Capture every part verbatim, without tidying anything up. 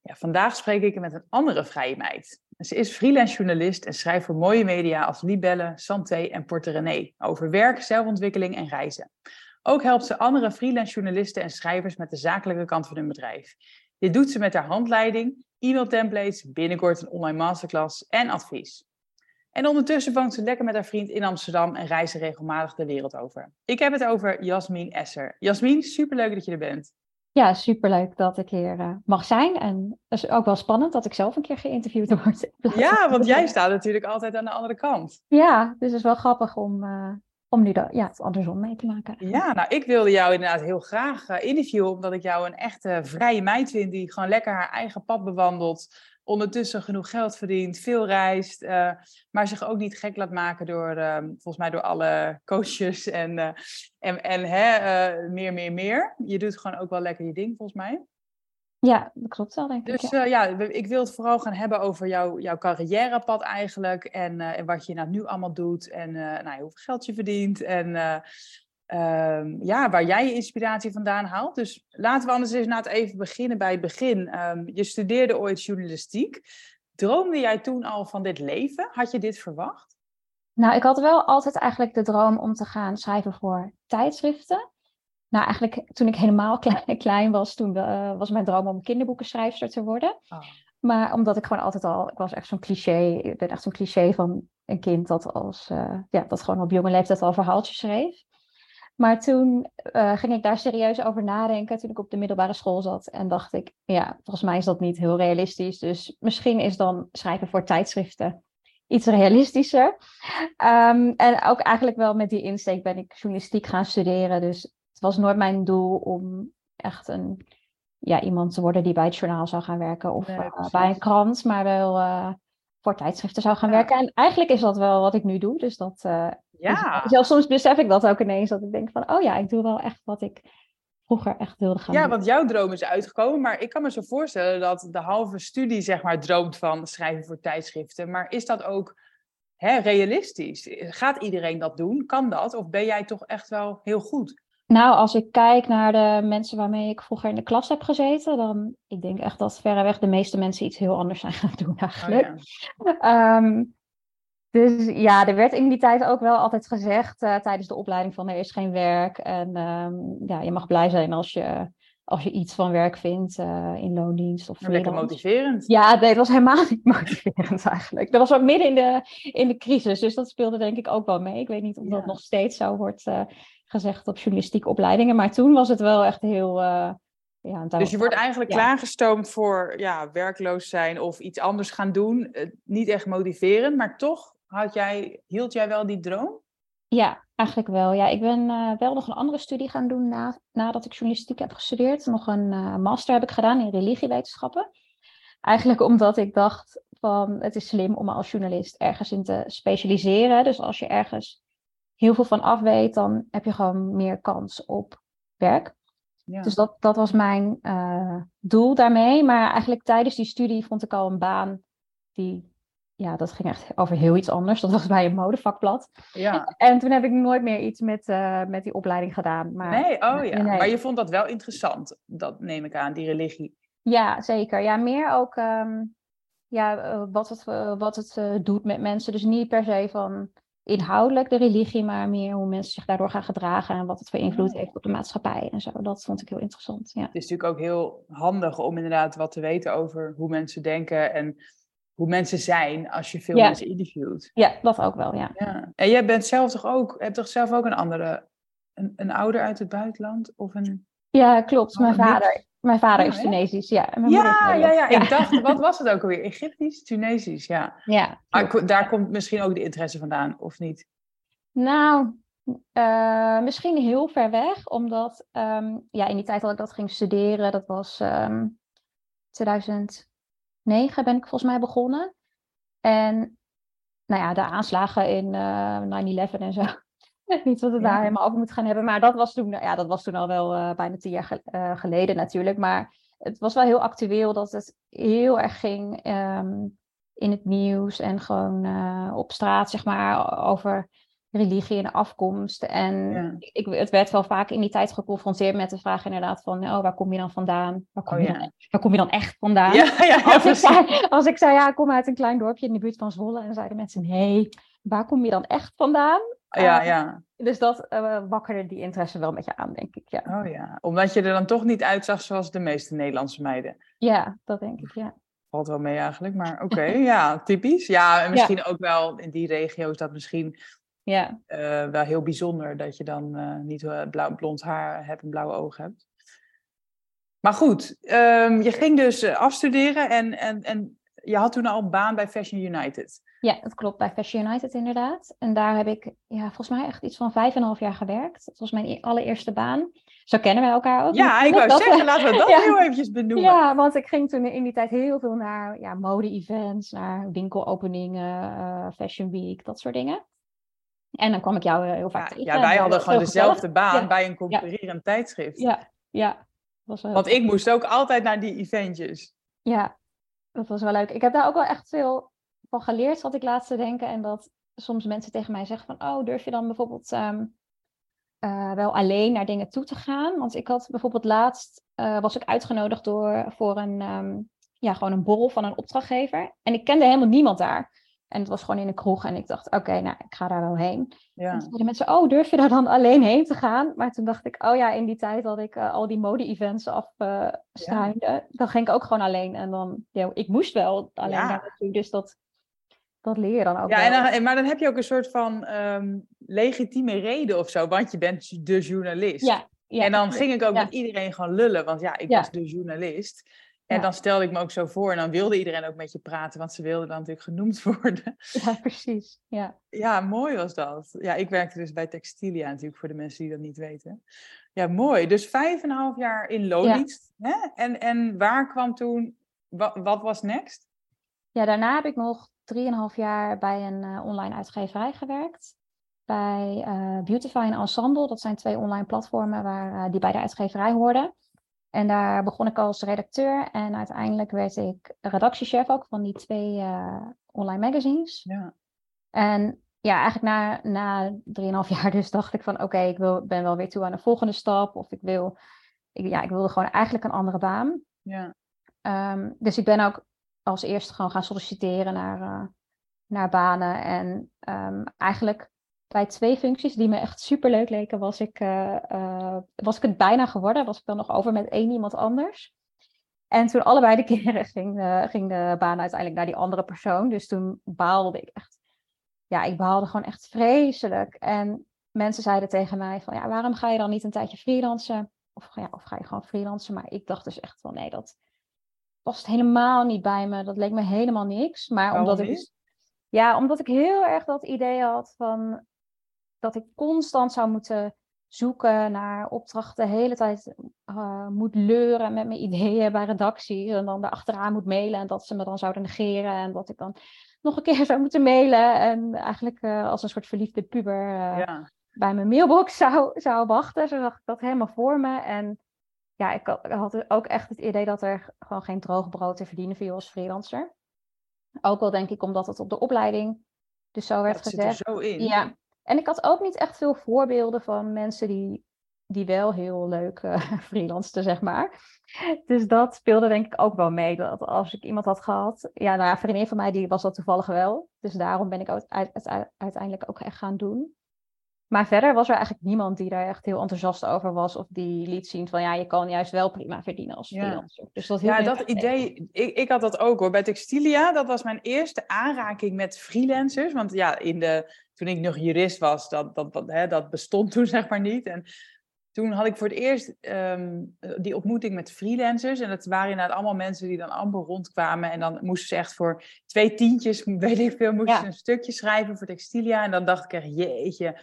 Ja, vandaag spreek ik met een andere vrije meid. Ze is freelance journalist en schrijft voor mooie media als Libelle, Santé en PorteRenee over werk, zelfontwikkeling en reizen. Ook helpt ze andere freelance journalisten en schrijvers met de zakelijke kant van hun bedrijf. Dit doet ze met haar handleiding, e-mailtemplates, binnenkort een online masterclass en advies. En ondertussen woont ze lekker met haar vriend in Amsterdam en reist ze regelmatig de wereld over. Ik heb het over Yasmine Esser. Yasmine, superleuk dat je er bent. Ja, superleuk dat ik hier uh, mag zijn. En het is ook wel spannend dat ik zelf een keer geïnterviewd word. Ja, want jij staat natuurlijk altijd aan de andere kant. Ja, dus het is wel grappig om... Uh... Om nu dat, ja, het andersom mee te maken. Ja, nou, ik wilde jou inderdaad heel graag uh, interviewen, omdat ik jou een echte vrije meid vind die gewoon lekker haar eigen pad bewandelt, ondertussen genoeg geld verdient, veel reist, uh, maar zich ook niet gek laat maken door, uh, volgens mij door alle coaches en, uh, en, en hè, uh, meer, meer, meer. Je doet gewoon ook wel lekker je ding, volgens mij. Ja, dat klopt wel, denk ik. Dus uh, ja, ik wil het vooral gaan hebben over jou, jouw carrièrepad eigenlijk. En, uh, en wat je nou nu allemaal doet. En uh, nou, hoeveel geld je verdient. En uh, um, ja, waar jij je inspiratie vandaan haalt. Dus laten we anders eens na het even beginnen bij het begin. Um, je studeerde ooit journalistiek. Droomde jij toen al van dit leven? Had je dit verwacht? Nou, ik had wel altijd eigenlijk de droom om te gaan schrijven voor tijdschriften. Nou, eigenlijk toen ik helemaal klein, klein was, toen uh, was mijn droom om kinderboekenschrijfster te worden. Oh. Maar omdat ik gewoon altijd al, ik was echt zo'n cliché, ik ben echt zo'n cliché van een kind dat als, uh, ja, dat gewoon op jonge leeftijd al verhaaltjes schreef. Maar toen uh, ging ik daar serieus over nadenken toen ik op de middelbare school zat. En dacht ik, ja, volgens mij is dat niet heel realistisch. Dus misschien is dan schrijven voor tijdschriften iets realistischer. Um, en ook eigenlijk wel met die insteek ben ik journalistiek gaan studeren, dus... Het was nooit mijn doel om echt een, ja, iemand te worden die bij het journaal zou gaan werken of ja, uh, bij een krant, maar wel uh, voor tijdschriften zou gaan ja. werken. En eigenlijk is dat wel wat ik nu doe. Dus dat, uh, ja. dus, zelfs soms besef ik dat ook ineens, dat ik denk van, oh ja, ik doe wel echt wat ik vroeger echt wilde gaan ja, doen. Ja, want jouw droom is uitgekomen, maar ik kan me zo voorstellen dat de halve studie, zeg maar, droomt van schrijven voor tijdschriften. Maar is dat ook... Hè, realistisch? Gaat iedereen dat doen? Kan dat? Of ben jij toch echt wel heel goed? Nou, als ik kijk naar de mensen waarmee ik vroeger in de klas heb gezeten, dan ik denk echt dat verreweg de meeste mensen iets heel anders zijn gaan doen eigenlijk. Oh ja. Um, dus ja, er werd in die tijd ook wel altijd gezegd uh, tijdens de opleiding van er is geen werk. En um, ja, je mag blij zijn als je, als je iets van werk vindt uh, in loondienst. Of lekker motiverend. Ja, nee, het was helemaal niet motiverend eigenlijk. Dat was ook midden in de, in de crisis, dus dat speelde denk ik ook wel mee. Ik weet niet of ja. dat nog steeds zo wordt... Uh, gezegd op journalistieke opleidingen, maar toen was het wel echt heel... Uh, ja, dus je wordt eigenlijk ja. klaargestoomd voor ja, werkloos zijn of iets anders gaan doen. Uh, niet echt motiverend, maar toch had jij, hield jij wel die droom? Ja, eigenlijk wel. Ja, ik ben uh, wel nog een andere studie gaan doen na, nadat ik journalistiek heb gestudeerd. Nog een uh, master heb ik gedaan in religiewetenschappen. Eigenlijk omdat ik dacht van het is slim om als journalist ergens in te specialiseren. Dus als je ergens... heel veel van af weet, dan heb je gewoon meer kans op werk. Ja. Dus dat, dat was mijn uh, doel daarmee. Maar eigenlijk tijdens die studie vond ik al een baan die... Ja, dat ging echt over heel iets anders. Dat was bij een modevakblad. Ja. En toen heb ik nooit meer iets met, uh, met die opleiding gedaan. Maar, nee, oh ja. Nee. Maar je vond dat wel interessant, dat neem ik aan, die religie. Ja, zeker. Ja, meer ook um, ja, wat het, uh, wat het uh, doet met mensen. Dus niet per se van... inhoudelijk de religie, maar meer hoe mensen zich daardoor gaan gedragen en wat het voor invloed heeft op de maatschappij en zo. Dat vond ik heel interessant. Ja. Het is natuurlijk ook heel handig om inderdaad wat te weten over hoe mensen denken en hoe mensen zijn als je veel ja. mensen interviewt. Ja, dat ook wel, ja. ja. En jij bent zelf toch ook, hebt toch zelf ook een andere, een, een ouder uit het buitenland of een... Ja, klopt. Mijn vader, mijn vader is Tunesisch, ja. Mijn ja, is ja, ja, ik dacht, wat was het ook alweer? Egyptisch, Tunesisch, ja. ja maar daar komt misschien ook de interesse vandaan, of niet? Nou, Uh, misschien heel ver weg, omdat um, ja, in die tijd dat ik dat ging studeren, dat was um, tweeduizend negen ben ik volgens mij begonnen. En nou ja, de aanslagen in uh, negen elf en zo. Niet dat we daar ja. helemaal over moeten gaan hebben, maar dat was toen, ja, dat was toen al wel uh, bijna tien jaar ge- uh, geleden natuurlijk. Maar het was wel heel actueel dat het heel erg ging um, in het nieuws en gewoon uh, op straat, zeg maar, over religie en afkomst. En ja. ik, het werd wel vaak in die tijd geconfronteerd met de vraag inderdaad van, oh, waar kom je dan vandaan? Waar kom, oh, je, ja. dan, waar kom je dan echt vandaan? Ja, ja, ja, als, ja, ik zei, als ik zei, ja, ik kom uit een klein dorpje in de buurt van Zwolle. En dan zeiden mensen, nee, waar kom je dan echt vandaan? Ja, ja. Uh, dus dat uh, wakkerde die interesse wel een beetje aan, denk ik. Ja. Oh ja, omdat je er dan toch niet uitzag zoals de meeste Nederlandse meiden. Ja, dat denk ik, ja. Valt wel mee eigenlijk, maar oké, okay, ja, typisch. Ja, en misschien ja. ook wel in die regio's dat misschien... Ja. Uh, wel heel bijzonder dat je dan uh, niet uh, blauw, blond haar hebt en blauwe ogen hebt. Maar goed, um, je ging dus uh, afstuderen en, en, en je had toen al een baan bij Fashion United. Ja, dat klopt, bij Fashion United inderdaad. En daar heb ik ja, volgens mij echt iets van vijf en een half jaar gewerkt. Dat was mijn allereerste baan. Zo kennen wij elkaar ook. Ja, ik wou zeggen, we... laten we dat ja. heel eventjes benoemen. Ja, want ik ging toen in die tijd heel veel naar ja, mode-events, naar winkelopeningen, uh, Fashion Week, dat soort dingen. En dan kwam ik jou heel vaak ja, tegen. Ja, wij hadden gewoon dezelfde baan ja. bij een concurrerend ja. tijdschrift. Ja, ja. Was wel Want ik leuk. moest ook altijd naar die eventjes. Ja, dat was wel leuk. Ik heb daar ook wel echt veel van geleerd, zat ik laatst te denken. En dat soms mensen tegen mij zeggen van... Oh, durf je dan bijvoorbeeld um, uh, wel alleen naar dingen toe te gaan? Want ik had bijvoorbeeld laatst... Uh, was ik uitgenodigd door, voor een, um, ja, gewoon een borrel van een opdrachtgever. En ik kende helemaal niemand daar. En het was gewoon in een kroeg. En ik dacht, oké, okay, nou, ik ga daar wel heen. Ja. En toen zeiden mensen, oh, durf je daar dan alleen heen te gaan? Maar toen dacht ik, oh ja, in die tijd dat ik uh, al die mode-events afstuinde. Uh, ja. Dan ging ik ook gewoon alleen. En dan, ja, ik moest wel alleen ja. daar naartoe. Dus dat, dat leer je dan ook ja, wel. En dan, maar dan heb je ook een soort van um, legitieme reden of zo. Want je bent de journalist. Ja, ja, en dan ging ik ook ja. met iedereen gewoon lullen. Want ja, ik ja. was de journalist. En ja. dan stelde ik me ook zo voor en dan wilde iedereen ook met je praten, want ze wilden dan natuurlijk genoemd worden. Ja, precies. Ja, ja, mooi was dat. Ja, ik werkte dus bij Textilia natuurlijk, voor de mensen die dat niet weten. Ja, mooi. Dus vijf en een half jaar in loondienst. Ja. Hè? En, en waar kwam toen, wat, wat was next? Ja, daarna heb ik nog drieënhalf jaar bij een uh, online uitgeverij gewerkt. Bij uh, Beautify en Ensemble, dat zijn twee online platformen waar, uh, die bij de uitgeverij hoorden. En daar begon ik als redacteur en uiteindelijk werd ik redactiechef ook van die twee uh, online magazines. Ja. En ja, eigenlijk na, na drieënhalf jaar dus dacht ik van oké, okay, ik wil, ben wel weer toe aan de volgende stap. Of ik, wil, ik, ja, ik wilde gewoon eigenlijk een andere baan. Ja. Um, dus ik ben ook als eerste gewoon gaan solliciteren naar, uh, naar banen. En um, eigenlijk bij twee functies die me echt super leuk leken, was ik, uh, uh, was ik het bijna geworden. Was ik dan nog over met één iemand anders. En toen allebei de keren ging, uh, ging de baan uiteindelijk naar die andere persoon. Dus toen baalde ik echt. Ja, ik baalde gewoon echt vreselijk. En mensen zeiden tegen mij van, ja, waarom ga je dan niet een tijdje freelancen? Of, ja, of ga je gewoon freelancen? Maar ik dacht dus echt van, nee, dat past helemaal niet bij me. Dat leek me helemaal niks. Maar waarom omdat niet? ik Ja, omdat ik heel erg dat idee had van... dat ik constant zou moeten zoeken naar opdrachten, de hele tijd uh, moet leuren met mijn ideeën bij redacties en dan erachteraan moet mailen en dat ze me dan zouden negeren en dat ik dan nog een keer zou moeten mailen en eigenlijk uh, als een soort verliefde puber uh, ja. bij mijn mailbox zou, zou wachten. Zo zag ik dat helemaal voor me en ja, ik had ook echt het idee dat er gewoon geen droog brood te verdienen viel als freelancer. Ook wel denk ik omdat het op de opleiding dus zo werd gezegd. Dat zit er zo in. Ja. En ik had ook niet echt veel voorbeelden van mensen die, die wel heel leuk uh, freelancen, zeg maar. Dus dat speelde denk ik ook wel mee. Dat als ik iemand had gehad... Ja, nou ja, een vriendin van mij die was dat toevallig wel. Dus daarom ben ik het uiteindelijk ook echt gaan doen. Maar verder was er eigenlijk niemand die daar echt heel enthousiast over was. Of die liet zien van ja, je kan juist wel prima verdienen als freelancer. Ja, dus dat, ja, dat idee, ik, ik had dat ook hoor. Bij Textilia, dat was mijn eerste aanraking met freelancers. Want ja, in de... toen ik nog jurist was, dat, dat, dat, hè, dat bestond toen zeg maar niet. En toen had ik voor het eerst um, die ontmoeting met freelancers. En dat waren inderdaad allemaal mensen die dan amper rondkwamen. En dan moesten ze echt voor twee tientjes, weet ik veel, moesten ja. ze een stukje schrijven voor Textilia. En dan dacht ik echt, jeetje,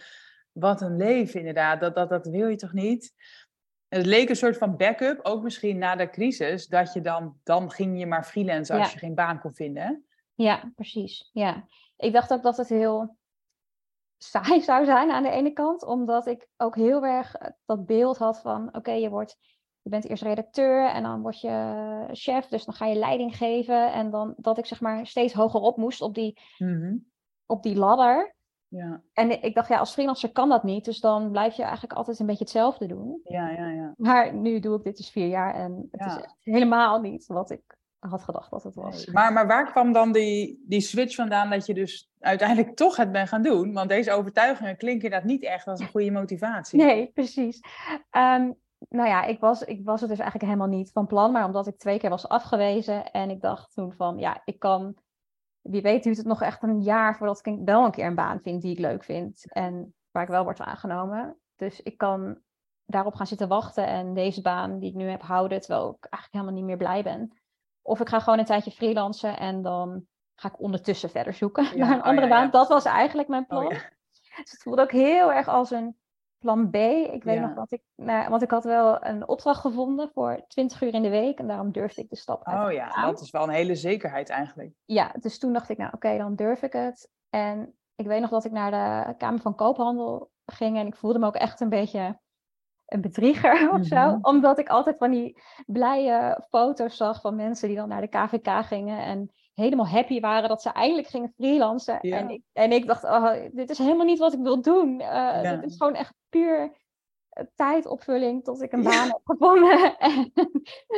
Wat een leven inderdaad, dat, dat, dat wil je toch niet? Het leek een soort van backup, ook misschien na de crisis, dat je dan, dan ging je maar freelancen als ja. je geen baan kon vinden. Ja, precies. Ja. Ik dacht ook dat het heel saai zou zijn aan de ene kant, omdat ik ook heel erg dat beeld had van, oké, okay, je wordt, je bent eerst redacteur en dan word je chef, dus dan ga je leiding geven. En dan dat ik zeg maar steeds hoger op moest op die, mm-hmm. op die ladder. Ja. En ik dacht, ja, als freelancer kan dat niet, dus dan blijf je eigenlijk altijd een beetje hetzelfde doen. Ja, ja, ja. Maar nu doe ik dit dus vier jaar en het ja. is echt helemaal niet wat ik had gedacht dat het was. Nee. Maar, maar waar kwam dan die, die switch vandaan dat je dus uiteindelijk toch het bent gaan doen? Want deze overtuigingen klinken dat niet echt als een goede motivatie. Nee, precies. Um, nou ja, ik was, ik was het dus eigenlijk helemaal niet van plan, maar omdat ik twee keer was afgewezen en ik dacht toen van, ja, ik kan... Wie weet duurt het nog echt een jaar voordat ik wel een keer een baan vind die ik leuk vind. En waar ik wel word aangenomen. Dus ik kan daarop gaan zitten wachten. En deze baan die ik nu heb houden, terwijl ik eigenlijk helemaal niet meer blij ben. Of ik ga gewoon een tijdje freelancen en dan ga ik ondertussen verder zoeken ja, naar een andere oh ja, baan. Ja. Dat was eigenlijk mijn plan. Oh ja. Dus het voelde ook heel erg als een plan B. Ik weet ja. nog dat ik, nou, want ik had wel een opdracht gevonden voor twintig uur in de week en daarom durfde ik de stap uit. Oh ja, aan. Dat is wel een hele zekerheid eigenlijk. Ja, dus toen dacht ik, nou oké, okay, dan durf ik het. En ik weet nog dat ik naar de Kamer van Koophandel ging en ik voelde me ook echt een beetje een bedrieger mm-hmm. of zo, omdat ik altijd van die blije foto's zag van mensen die dan naar de K V K gingen en helemaal happy waren dat ze eindelijk gingen freelancen. Ja. En, ik, en ik dacht, oh, dit is helemaal niet wat ik wil doen. Uh, ja. Dit is gewoon echt puur tijdopvulling tot ik een baan ja. heb gevonden. En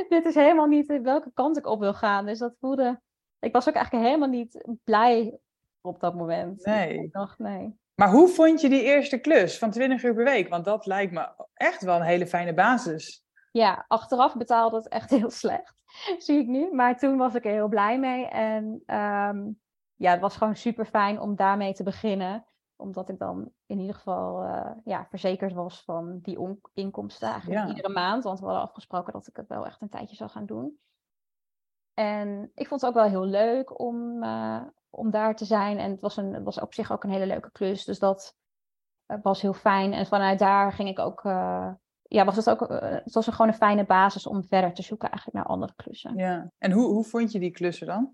dit is helemaal niet welke kant ik op wil gaan. Dus dat voelde... Ik was ook eigenlijk helemaal niet blij op dat moment. Nee. Ik dacht, nee. Maar hoe vond je die eerste klus van twintig uur per week? Want dat lijkt me echt wel een hele fijne basis. Ja, achteraf betaalde het echt heel slecht. Zie ik nu. Maar toen was ik er heel blij mee. En um, ja, het was gewoon super fijn om daarmee te beginnen. Omdat ik dan in ieder geval uh, ja, verzekerd was van die on- inkomsten eigenlijk ja. iedere maand. Want we hadden afgesproken dat ik het wel echt een tijdje zou gaan doen. En ik vond het ook wel heel leuk om, uh, om daar te zijn. En het was, een, het was op zich ook een hele leuke klus. Dus dat uh, was heel fijn. En vanuit daar ging ik ook... Uh, Ja, was het, ook, het was een gewoon een fijne basis om verder te zoeken eigenlijk naar andere klussen. Ja. En hoe, hoe vond je die klussen dan?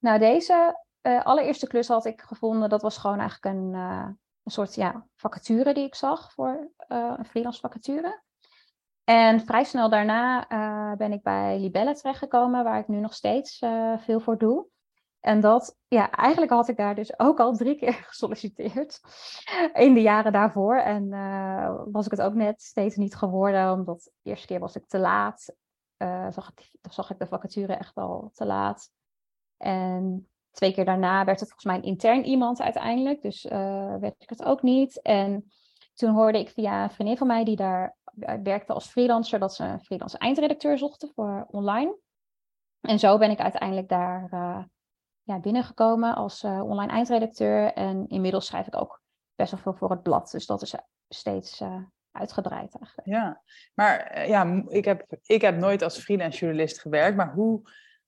Nou, deze uh, allereerste klus had ik gevonden. Dat was gewoon eigenlijk een, uh, een soort ja, vacature die ik zag voor uh, een freelance vacature. En vrij snel daarna uh, ben ik bij Libelle terechtgekomen, waar ik nu nog steeds uh, veel voor doe. En dat, ja, eigenlijk had ik daar dus ook al drie keer gesolliciteerd in de jaren daarvoor. En uh, was ik het ook net steeds niet geworden, omdat de eerste keer was ik te laat. Uh, zag ik, zag ik de vacature echt al te laat. En twee keer daarna werd het volgens mij een intern iemand uiteindelijk. Dus uh, werd ik het ook niet. En toen hoorde ik via een vriendin van mij die daar werkte als freelancer, dat ze een freelance eindredacteur zochten voor online. En zo ben ik uiteindelijk daar... Uh, Ja, binnengekomen als uh, online eindredacteur en inmiddels schrijf ik ook best wel veel voor het blad, dus dat is steeds uh, uitgebreid eigenlijk. Ja, maar uh, ja, ik heb, ik heb nooit als freelance journalist gewerkt, maar hoe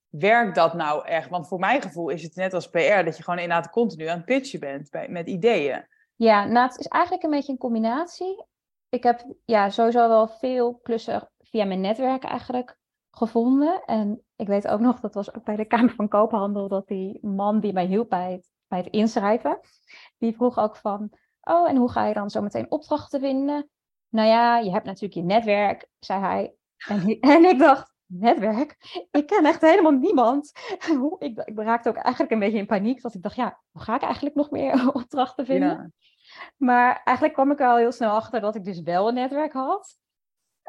werkt dat nou echt? Want voor mijn gevoel is het net als P R dat je gewoon inderdaad continu aan het pitchen bent bij, met ideeën. Ja, nou, het is eigenlijk een beetje een combinatie. Ik heb ja, sowieso wel veel klussen via mijn netwerk eigenlijk gevonden. En ik weet ook nog, dat was ook bij de Kamer van Koophandel, dat die man die mij hielp bij het, bij het inschrijven, die vroeg ook van, oh, en hoe ga je dan zo meteen opdrachten vinden? Nou ja, je hebt natuurlijk je netwerk, zei hij. En, en ik dacht, netwerk? Ik ken echt helemaal niemand. Ik, ik raakte ook eigenlijk een beetje in paniek, dat ik dacht, ja, hoe ga ik eigenlijk nog meer opdrachten vinden? Ja. Maar eigenlijk kwam ik er al heel snel achter dat ik dus wel een netwerk had.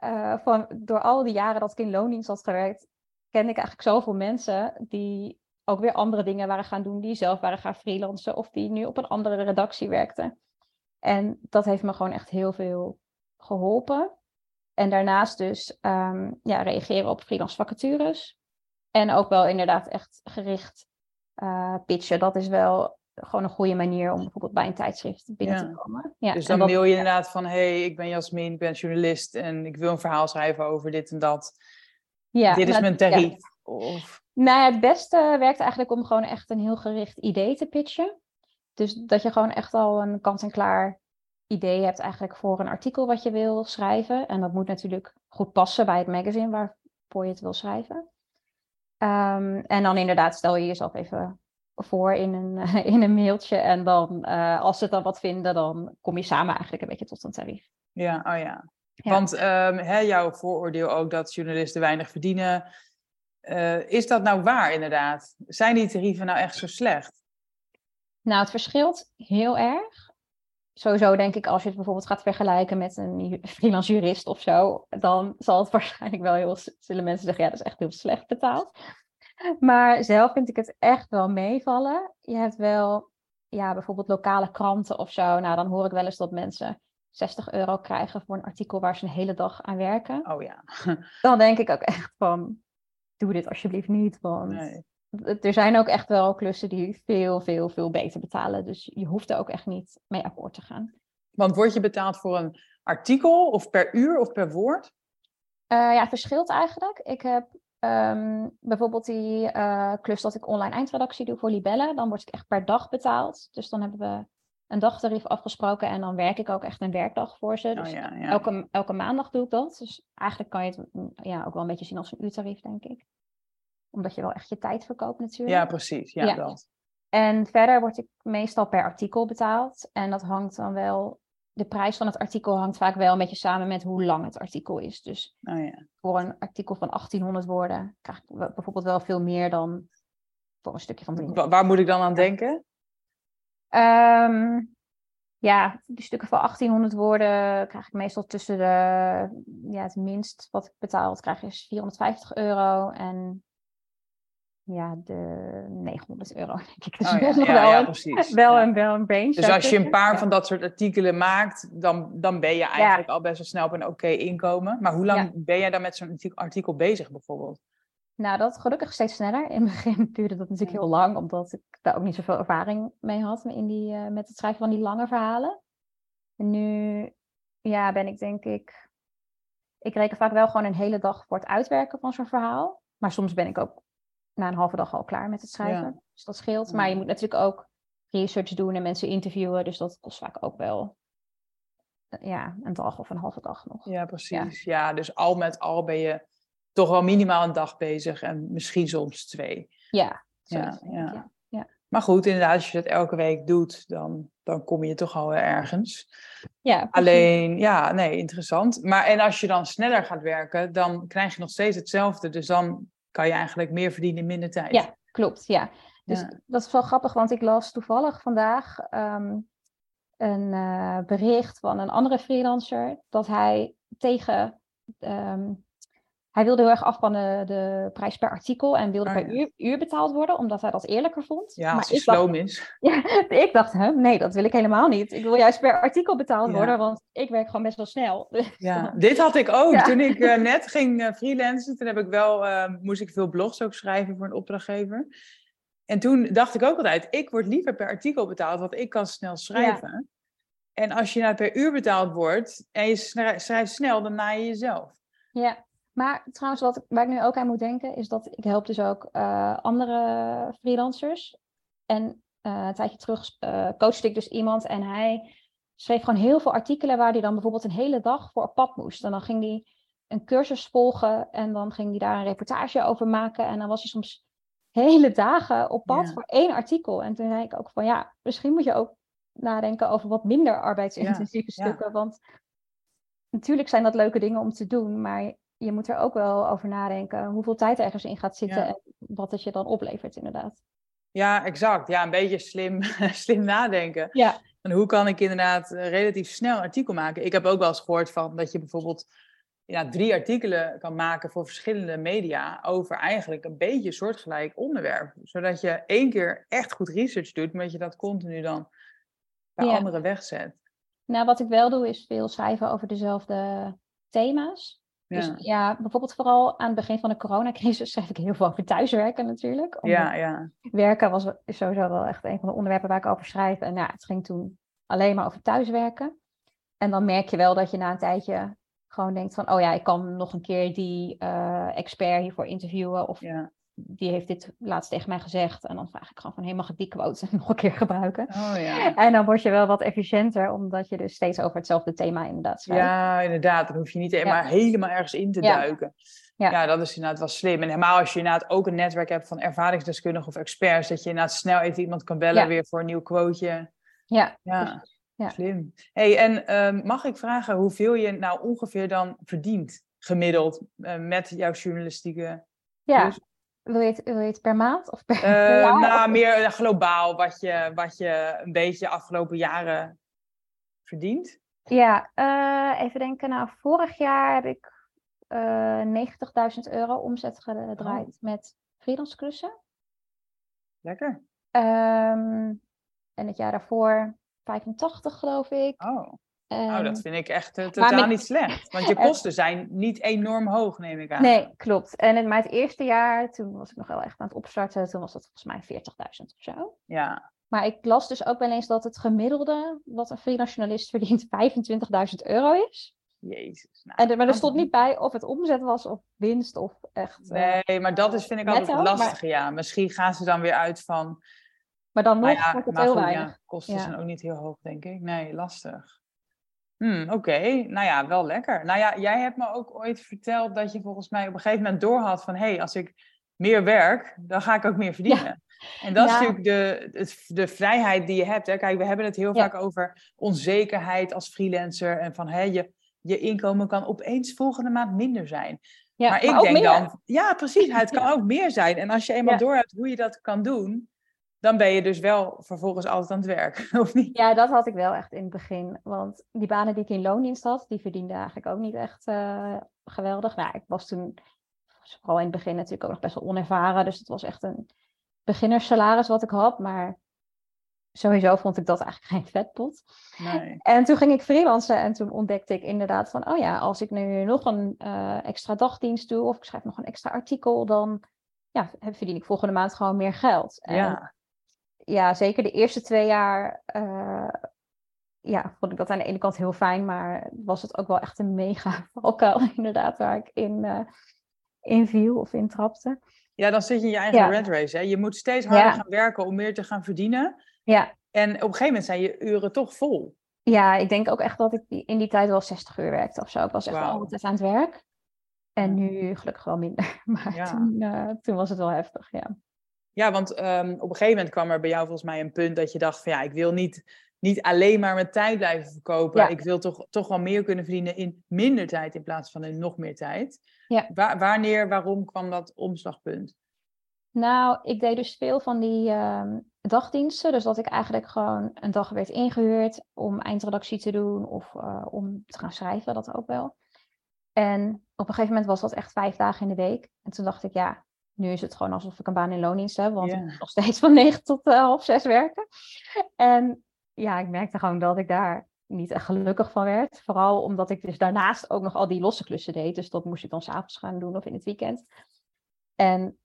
Uh, van, door al die jaren dat ik in loondienst had gewerkt, kende ik eigenlijk zoveel mensen die ook weer andere dingen waren gaan doen, die zelf waren gaan freelancen of die nu op een andere redactie werkten. En dat heeft me gewoon echt heel veel geholpen. En daarnaast dus um, ja, reageren op freelance vacatures. En ook wel inderdaad echt gericht uh, pitchen. Dat is wel gewoon een goede manier om bijvoorbeeld bij een tijdschrift binnen ja. te komen. Ja, dus dan dat, mail je ja. inderdaad van, hey, ik ben Yasmine, ik ben journalist en ik wil een verhaal schrijven over dit en dat. Ja, dit is nou, mijn tarief. Ja. Of... Nou, het beste werkt eigenlijk om gewoon echt een heel gericht idee te pitchen. Dus dat je gewoon echt al een kant-en-klaar idee hebt eigenlijk voor een artikel wat je wil schrijven. En dat moet natuurlijk goed passen bij het magazine waarvoor je het wil schrijven. Um, en dan inderdaad stel je jezelf even voor in een, in een mailtje. En dan, uh, als ze het dan wat vinden, dan kom je samen eigenlijk een beetje tot een tarief. Ja, oh ja. Ja. Want um, hè, jouw vooroordeel ook dat journalisten weinig verdienen. Uh, is dat nou waar inderdaad? Zijn die tarieven nou echt zo slecht? Nou, het verschilt heel erg. Sowieso denk ik, als je het bijvoorbeeld gaat vergelijken met een freelance jurist of zo, dan zal het waarschijnlijk wel heel... zullen mensen zeggen, ja, dat is echt heel slecht betaald. Maar zelf vind ik het echt wel meevallen. Je hebt wel, ja, bijvoorbeeld lokale kranten of zo. Nou, dan hoor ik wel eens dat mensen zestig euro krijgen voor een artikel waar ze een hele dag aan werken. Oh ja. Dan denk ik ook echt van, doe dit alsjeblieft niet, want... Nee. Er zijn ook echt wel klussen die veel, veel, veel beter betalen. Dus je hoeft er ook echt niet mee akkoord te gaan. Want word je betaald voor een artikel of per uur of per woord? Uh, ja, het verschilt eigenlijk. Ik heb um, bijvoorbeeld die uh, klus dat ik online eindredactie doe voor Libelle. Dan word ik echt per dag betaald. Dus dan hebben we een dagtarief afgesproken. En dan werk ik ook echt een werkdag voor ze. Dus oh, ja, ja. Elke, elke maandag doe ik dat. Dus eigenlijk kan je het ja, ook wel een beetje zien als een uurtarief, denk ik. Omdat je wel echt je tijd verkoopt natuurlijk. Ja, precies. Ja, ja. Dat. En verder word ik meestal per artikel betaald. En dat hangt dan wel... De prijs van het artikel hangt vaak wel een beetje samen met hoe lang het artikel is. Dus oh, ja. Voor een artikel van achttienhonderd woorden krijg ik bijvoorbeeld wel veel meer dan voor een stukje van drie. Wa- waar moet ik dan aan denken? Um, ja, die stukken van achttienhonderd woorden krijg ik meestal tussen de... Ja, het minst wat ik betaald krijg is vierhonderdvijftig euro en... Ja, de negenhonderd euro denk ik. Dus oh, ja, ja, wel, ja, precies. Wel, ja. Een, wel een range. Dus als je een paar ja. van dat soort artikelen maakt, dan, dan ben je eigenlijk ja. al best wel snel op een oké inkomen. Maar hoe lang ja. ben jij dan met zo'n artikel bezig bijvoorbeeld? Nou, dat gelukkig steeds sneller. In het begin duurde dat natuurlijk heel lang, omdat ik daar ook niet zoveel ervaring mee had in die, uh, met het schrijven van die lange verhalen. En nu ja, ben ik denk ik... Ik reken vaak wel gewoon een hele dag voor het uitwerken van zo'n verhaal. Maar soms ben ik ook na een halve dag al klaar met het schrijven. Ja. Dus dat scheelt. Ja. Maar je moet natuurlijk ook research doen en mensen interviewen. Dus dat kost vaak ook wel ja, een dag of een halve dag nog. Ja, precies. Ja. Ja, dus al met al ben je toch wel minimaal een dag bezig. En misschien soms twee. Ja, ja, ja. Ja. Ja. Maar goed, inderdaad, als je dat elke week doet, dan, dan kom je toch al ergens. Ja, alleen, ja, nee, interessant. Maar en als je dan sneller gaat werken, dan krijg je nog steeds hetzelfde. Dus dan kan je eigenlijk meer verdienen in minder tijd. Ja, klopt, ja. Dus ja. Dat is wel grappig, want ik las toevallig vandaag um, een uh, bericht van een andere freelancer, dat hij tegen... Um, hij wilde heel erg af van de, de prijs per artikel en wilde ah, per ja. uur, uur betaald worden, omdat hij dat eerlijker vond. Ja, maar als het sloom is. Ja, ik dacht, hè, nee, dat wil ik helemaal niet. Ik wil juist per artikel betaald ja. worden, want ik werk gewoon best wel snel. Ja, dit had ik ook. Ja. Toen ik uh, net ging uh, freelancen, toen heb ik wel, uh, moest ik veel blogs ook schrijven voor een opdrachtgever. En toen dacht ik ook altijd, ik word liever per artikel betaald, want ik kan snel schrijven. Ja. En als je nou per uur betaald wordt en je schrijft snel, dan naai je jezelf. Ja. Maar trouwens, wat, waar ik nu ook aan moet denken, is dat ik help dus ook uh, andere freelancers. En uh, een tijdje terug uh, coachte ik dus iemand en hij schreef gewoon heel veel artikelen waar hij dan bijvoorbeeld een hele dag voor op pad moest. En dan ging hij een cursus volgen en dan ging hij daar een reportage over maken. En dan was hij soms hele dagen op pad ja. voor één artikel. En toen zei ik ook van ja, misschien moet je ook nadenken over wat minder arbeidsintensieve ja. stukken. Ja. Want natuurlijk zijn dat leuke dingen om te doen, maar... Je moet er ook wel over nadenken hoeveel tijd er ergens in gaat zitten ja. en wat het je dan oplevert inderdaad. Ja, exact. Ja, een beetje slim, slim nadenken. Ja. En hoe kan ik inderdaad relatief snel een artikel maken? Ik heb ook wel eens gehoord van dat je bijvoorbeeld ja, drie artikelen kan maken voor verschillende media over eigenlijk een beetje soortgelijk onderwerp. Zodat je één keer echt goed research doet, maar dat je dat continu dan bij ja. anderen wegzet. Nou, wat ik wel doe is veel schrijven over dezelfde thema's. Dus ja. ja, bijvoorbeeld vooral aan het begin van de coronacrisis schreef ik heel veel over thuiswerken natuurlijk. Ja, ja. Werken was sowieso wel echt een van de onderwerpen waar ik over schrijf. En ja, het ging toen alleen maar over thuiswerken. En dan merk je wel dat je na een tijdje gewoon denkt van... Oh ja, ik kan nog een keer die uh, expert hiervoor interviewen. Of ja. die heeft dit laatst tegen mij gezegd. En dan vraag ik gewoon van, hey, mag ik die quote nog een keer gebruiken? Oh, ja. En dan word je wel wat efficiënter, omdat je dus steeds over hetzelfde thema inderdaad schrijft. Ja, inderdaad. Dan hoef je niet ja. maar helemaal ergens in te ja. duiken. Ja. ja, dat is inderdaad wel slim. En helemaal als je inderdaad ook een netwerk hebt van ervaringsdeskundigen of experts, dat je inderdaad snel even iemand kan bellen ja. weer voor een nieuw quoteje. Ja, ja. ja. Slim. Hey, en um, mag ik vragen hoeveel je nou ongeveer dan verdient, gemiddeld, uh, met jouw journalistieke... Ja. Dus? Wil je, het, wil je het per maand of per, per jaar? Uh, nou, meer globaal wat je, wat je een beetje de afgelopen jaren verdient. Ja, uh, even denken. Nou, vorig jaar heb ik uh, negentigduizend euro omzet gedraaid oh. met freelance klussen. Lekker. Um, en het jaar daarvoor vijfentachtig geloof ik. Oh. Nou, dat vind ik echt uh, totaal met... niet slecht. Want je kosten zijn niet enorm hoog, neem ik aan. Nee, klopt. En het, maar het eerste jaar, toen was ik nog wel echt aan het opstarten. Toen was dat volgens mij veertigduizend of zo. Ja. Maar ik las dus ook wel eens dat het gemiddelde wat een freelance journalist verdient vijfentwintigduizend euro is. Jezus. Nou, en, maar er stond niet bij of het omzet was of winst of echt... Nee, uh, maar dat is, vind ik netto, altijd lastig, maar... ja. Misschien gaan ze dan weer uit van... Maar dan nog nou ja, wordt het maar heel goed, weinig. Ja, kosten ja. zijn ook niet heel hoog, denk ik. Nee, lastig. Hmm, Oké, okay. nou ja, wel lekker. Nou ja, jij hebt me ook ooit verteld dat je volgens mij op een gegeven moment doorhad van... hé, hey, als ik meer werk, dan ga ik ook meer verdienen. Ja. En dat ja. is natuurlijk de, de, de vrijheid die je hebt. Hè? Kijk, we hebben het heel ja. vaak over onzekerheid als freelancer... en van, hé, hey, je, je inkomen kan opeens volgende maand minder zijn. Ja, maar ik maar denk meer. dan... Ja, precies, het kan ja. ook meer zijn. En als je eenmaal ja. doorhebt hoe je dat kan doen... dan ben je dus wel vervolgens altijd aan het werk, of niet? Ja, dat had ik wel echt in het begin. Want die banen die ik in loondienst had, die verdienden eigenlijk ook niet echt uh, geweldig. Maar ja, ik was toen, vooral in het begin natuurlijk ook nog best wel onervaren. Dus het was echt een beginnerssalaris wat ik had. Maar sowieso vond ik dat eigenlijk geen vetpot. Nee. En toen ging ik freelancen en toen ontdekte ik inderdaad van... oh ja, als ik nu nog een uh, extra dagdienst doe of ik schrijf nog een extra artikel... dan ja, verdien ik volgende maand gewoon meer geld. En, ja. Ja, zeker de eerste twee jaar uh, ja, vond ik dat aan de ene kant heel fijn, maar was het ook wel echt een mega valkuil inderdaad, waar ik in, uh, in viel of in trapte. Ja, dan zit je in je eigen ja. red race. Hè? Je moet steeds harder ja. gaan werken om meer te gaan verdienen. Ja. En op een gegeven moment zijn je uren toch vol. Ja, ik denk ook echt dat ik in die tijd wel zestig uur werkte of zo. Ik was echt wow. altijd aan het werk. En nu gelukkig wel minder. Maar ja. toen, uh, toen was het wel heftig, ja. Ja, want um, op een gegeven moment kwam er bij jou volgens mij een punt dat je dacht van ja, ik wil niet, niet alleen maar mijn tijd blijven verkopen. Ja. Ik wil toch, toch wel meer kunnen verdienen in minder tijd in plaats van in nog meer tijd. Ja. Wa- wanneer, waarom kwam dat omslagpunt? Nou, ik deed dus veel van die um, dagdiensten. Dus dat ik eigenlijk gewoon een dag werd ingehuurd om eindredactie te doen of uh, om te gaan schrijven, dat ook wel. En op een gegeven moment was dat echt vijf dagen in de week. En toen dacht ik ja... Nu is het gewoon alsof ik een baan in loondienst heb, want yeah. ik moet nog steeds van negen tot uh, half zes werken. En ja, ik merkte gewoon dat ik daar niet echt gelukkig van werd. Vooral omdat ik dus daarnaast ook nog al die losse klussen deed. Dus dat moest ik dan 's avonds gaan doen of in het weekend. En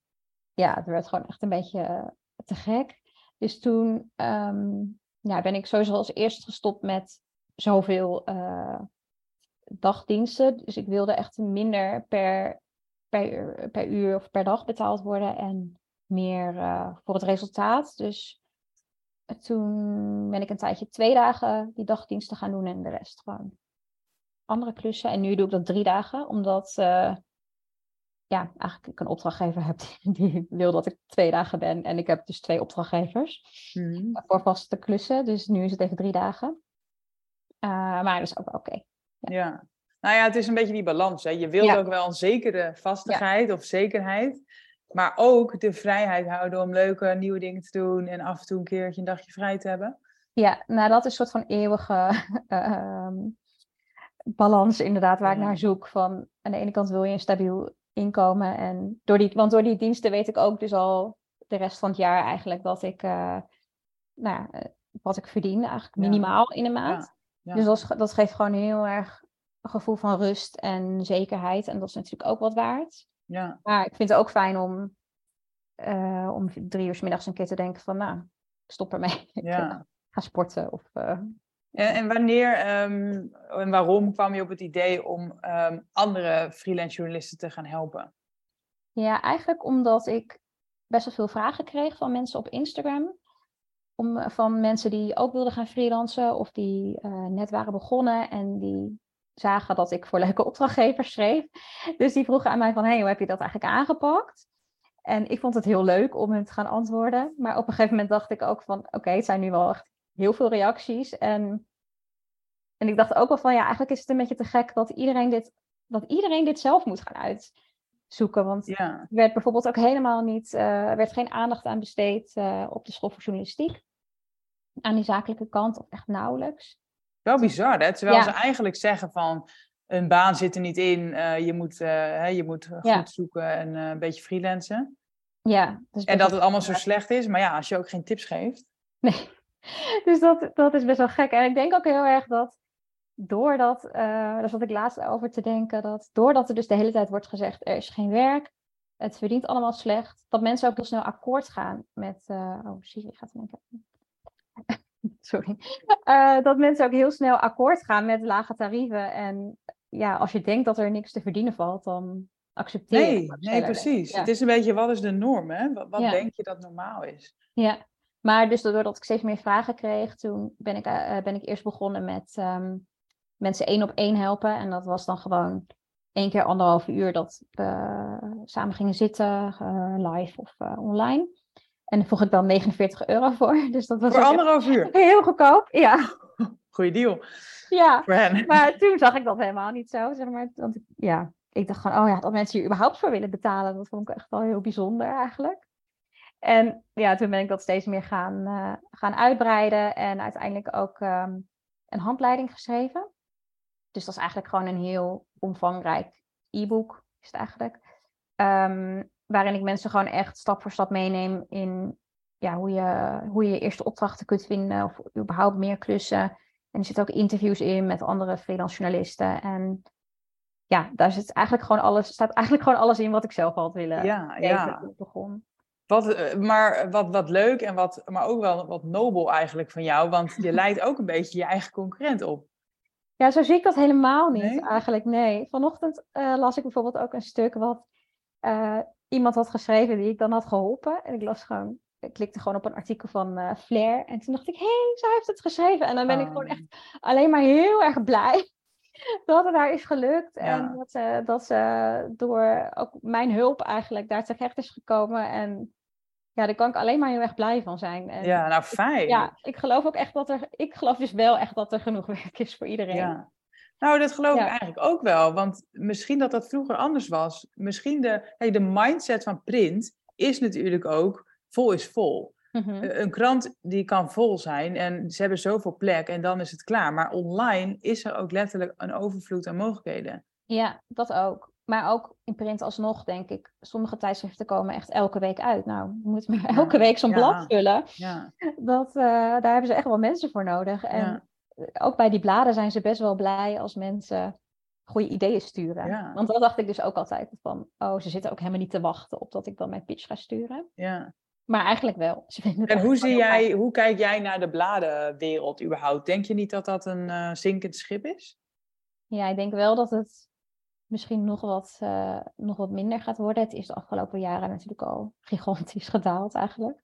ja, het werd gewoon echt een beetje uh, te gek. Dus toen um, ja, ben ik sowieso als eerst gestopt met zoveel uh, dagdiensten. Dus ik wilde echt minder per... Per uur, per uur of per dag betaald worden en meer uh, voor het resultaat. Dus toen ben ik een tijdje twee dagen die dagdiensten gaan doen en de rest gewoon andere klussen. En nu doe ik dat drie dagen, omdat uh, ja, eigenlijk ik een opdrachtgever heb die, die wil dat ik twee dagen ben. En ik heb dus twee opdrachtgevers mm. voor vaste klussen. Dus nu is het even drie dagen. Uh, maar dat is ook wel oké. Okay. Ja. ja. Nou ja, het is een beetje die balans. Hè? Je wilt ja. ook wel een zekere vastigheid ja. of zekerheid. Maar ook de vrijheid houden om leuke nieuwe dingen te doen. En af en toe een keertje een dagje vrij te hebben. Ja, nou dat is een soort van eeuwige uh, balans inderdaad waar ja. ik naar zoek. Van, aan de ene kant wil je een stabiel inkomen. En door die, want door die diensten weet ik ook dus al de rest van het jaar eigenlijk dat ik, uh, nou ja, wat ik verdien eigenlijk minimaal ja. in de maand. Ja. Ja. Dus dat, dat geeft gewoon heel erg... gevoel van rust en zekerheid. En dat is natuurlijk ook wat waard. Ja. Maar ik vind het ook fijn om... Uh, om drie uur 's middags een keer te denken van... nou, ik stop ermee. Ja. Ik ga sporten. Of, uh... en, en wanneer um, en waarom kwam je op het idee... om um, andere freelance journalisten te gaan helpen? Ja, eigenlijk omdat ik best wel veel vragen kreeg van mensen op Instagram. Om, van mensen die ook wilden gaan freelancen of die uh, net waren begonnen en die zagen dat ik voor leuke opdrachtgevers schreef. Dus die vroegen aan mij van, hey, hoe heb je dat eigenlijk aangepakt? En ik vond het heel leuk om hen te gaan antwoorden. Maar op een gegeven moment dacht ik ook van, oké, okay, het zijn nu wel echt heel veel reacties. En, en ik dacht ook wel van, ja, eigenlijk is het een beetje te gek dat iedereen dit, dat iedereen dit zelf moet gaan uitzoeken. Want ja. Er werd bijvoorbeeld ook helemaal niet, uh, er werd geen aandacht aan besteed uh, op de school voor journalistiek. Aan die zakelijke kant, of echt nauwelijks. Wel bizar, hè? Terwijl ja. ze eigenlijk zeggen van, een baan zit er niet in, uh, je moet, uh, hè, je moet goed ja. zoeken en uh, een beetje freelancen. Ja. Dat en dat het allemaal zo slecht is, maar ja, als je ook geen tips geeft. Nee, dus dat, dat is best wel gek. En ik denk ook heel erg dat, doordat, uh, daar zat ik laatst over te denken, dat doordat er dus de hele tijd wordt gezegd, er is geen werk, het verdient allemaal slecht, dat mensen ook heel snel akkoord gaan met, uh, oh, Siri gaat er denken. Sorry. Uh, dat mensen ook heel snel akkoord gaan met lage tarieven. En ja, als je denkt dat er niks te verdienen valt, dan accepteer je het. Nee, nee, precies. Ja. Het is een beetje, wat is de norm, hè? Wat, wat ja. denk je dat normaal is? Ja, maar dus doordat ik steeds meer vragen kreeg, toen ben ik, uh, ben ik eerst begonnen met um, mensen één op één helpen. En dat was dan gewoon één keer anderhalf uur dat we uh, samen gingen zitten, uh, live of uh, online. En daar vroeg ik dan negenenveertig euro voor. Dus dat was voor anderhalf uur? Heel goedkoop, ja. Goeie deal. Ja, voor hen. Maar toen zag ik dat helemaal niet zo, zeg maar. Want ik, ja, ik dacht gewoon, oh ja, dat mensen hier überhaupt voor willen betalen. Dat vond ik echt wel heel bijzonder eigenlijk. En ja, toen ben ik dat steeds meer gaan, uh, gaan uitbreiden. En uiteindelijk ook um, een handleiding geschreven. Dus dat is eigenlijk gewoon een heel omvangrijk e-book, is het eigenlijk. Um, Waarin ik mensen gewoon echt stap voor stap meeneem in ja, hoe, je, hoe je eerste opdrachten kunt vinden. Of überhaupt meer klussen. En er zitten ook interviews in met andere freelance journalisten. En ja, daar zit eigenlijk gewoon alles, staat eigenlijk gewoon alles in wat ik zelf had willen. Ja, ja. Toen ik begon. Wat, maar wat, wat leuk en wat, maar ook wel wat nobel eigenlijk van jou. Want je leidt ook een beetje je eigen concurrent op. Ja, zo zie ik dat helemaal niet nee? eigenlijk. Nee, vanochtend uh, las ik bijvoorbeeld ook een stuk wat... Uh, iemand had geschreven die ik dan had geholpen. En ik las gewoon, ik klikte gewoon op een artikel van uh, Flair. En toen dacht ik, hé, hey, zij heeft het geschreven. En dan ben oh. ik gewoon echt alleen maar heel erg blij dat het haar is gelukt. Ja. En dat ze, dat ze door ook mijn hulp eigenlijk daar terecht is gekomen. En ja, daar kan ik alleen maar heel erg blij van zijn. En ja, nou fijn. Ik, ja, ik geloof ook echt dat er, ik geloof dus wel echt dat er genoeg werk is voor iedereen. Ja. Nou, dat geloof ja. ik eigenlijk ook wel. Want misschien dat dat vroeger anders was. Misschien de, hey, de mindset van print is natuurlijk ook... vol is vol. Mm-hmm. Een krant die kan vol zijn en ze hebben zoveel plek en dan is het klaar. Maar online is er ook letterlijk een overvloed aan mogelijkheden. Ja, dat ook. Maar ook in print alsnog, denk ik. Sommige tijdschriften komen echt elke week uit. Nou, je moet maar elke week zo'n ja. blad vullen. Ja. Dat, uh, daar hebben ze echt wel mensen voor nodig. En... Ja. Ook bij die bladen zijn ze best wel blij als mensen goede ideeën sturen. Ja. Want dat dacht ik dus ook altijd van, oh, ze zitten ook helemaal niet te wachten op dat ik dan mijn pitch ga sturen. Ja. Maar eigenlijk wel. Ze vinden het en hoe, zie jij, hoe kijk jij naar de bladenwereld überhaupt? Denk je niet dat dat een uh, zinkend schip is? Ja, ik denk wel dat het misschien nog wat, uh, nog wat minder gaat worden. Het is de afgelopen jaren natuurlijk al gigantisch gedaald eigenlijk.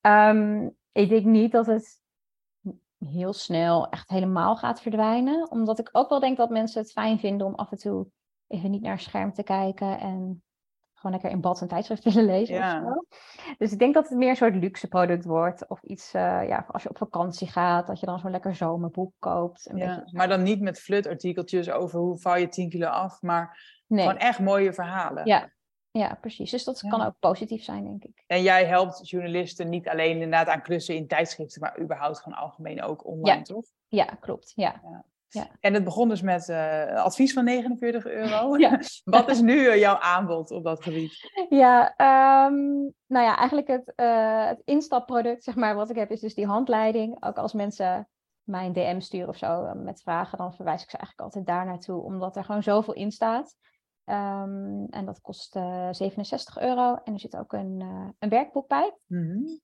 Um, ik denk niet dat het... heel snel echt helemaal gaat verdwijnen. Omdat ik ook wel denk dat mensen het fijn vinden om af en toe even niet naar een scherm te kijken en gewoon lekker in bad een tijdschrift willen lezen. Ja. Of zo. Dus ik denk dat het meer een soort luxe product wordt. Of iets, uh, ja, als je op vakantie gaat, dat je dan zo'n lekker zomerboek koopt. Een ja, beetje... Maar dan niet met flutartikeltjes over hoe vouw je tien kilo af, maar nee. Gewoon echt mooie verhalen. Ja. Ja, precies. Dus dat ja. kan ook positief zijn, denk ik. En jij helpt journalisten niet alleen inderdaad aan klussen in tijdschriften, maar überhaupt gewoon algemeen ook online, ja. toch? Ja, klopt. Ja. Ja. Ja. En het begon dus met uh, advies van negenenveertig euro. Ja. Wat is nu uh, jouw aanbod op dat gebied? Ja, um, nou ja, eigenlijk het, uh, het instapproduct, zeg maar, wat ik heb, is dus die handleiding. Ook als mensen mij een D M sturen of zo uh, met vragen, dan verwijs ik ze eigenlijk altijd daar naartoe, omdat er gewoon zoveel in staat. Um, en dat kost uh, zevenenzestig euro. En er zit ook een, uh, een werkboek bij. Mm-hmm.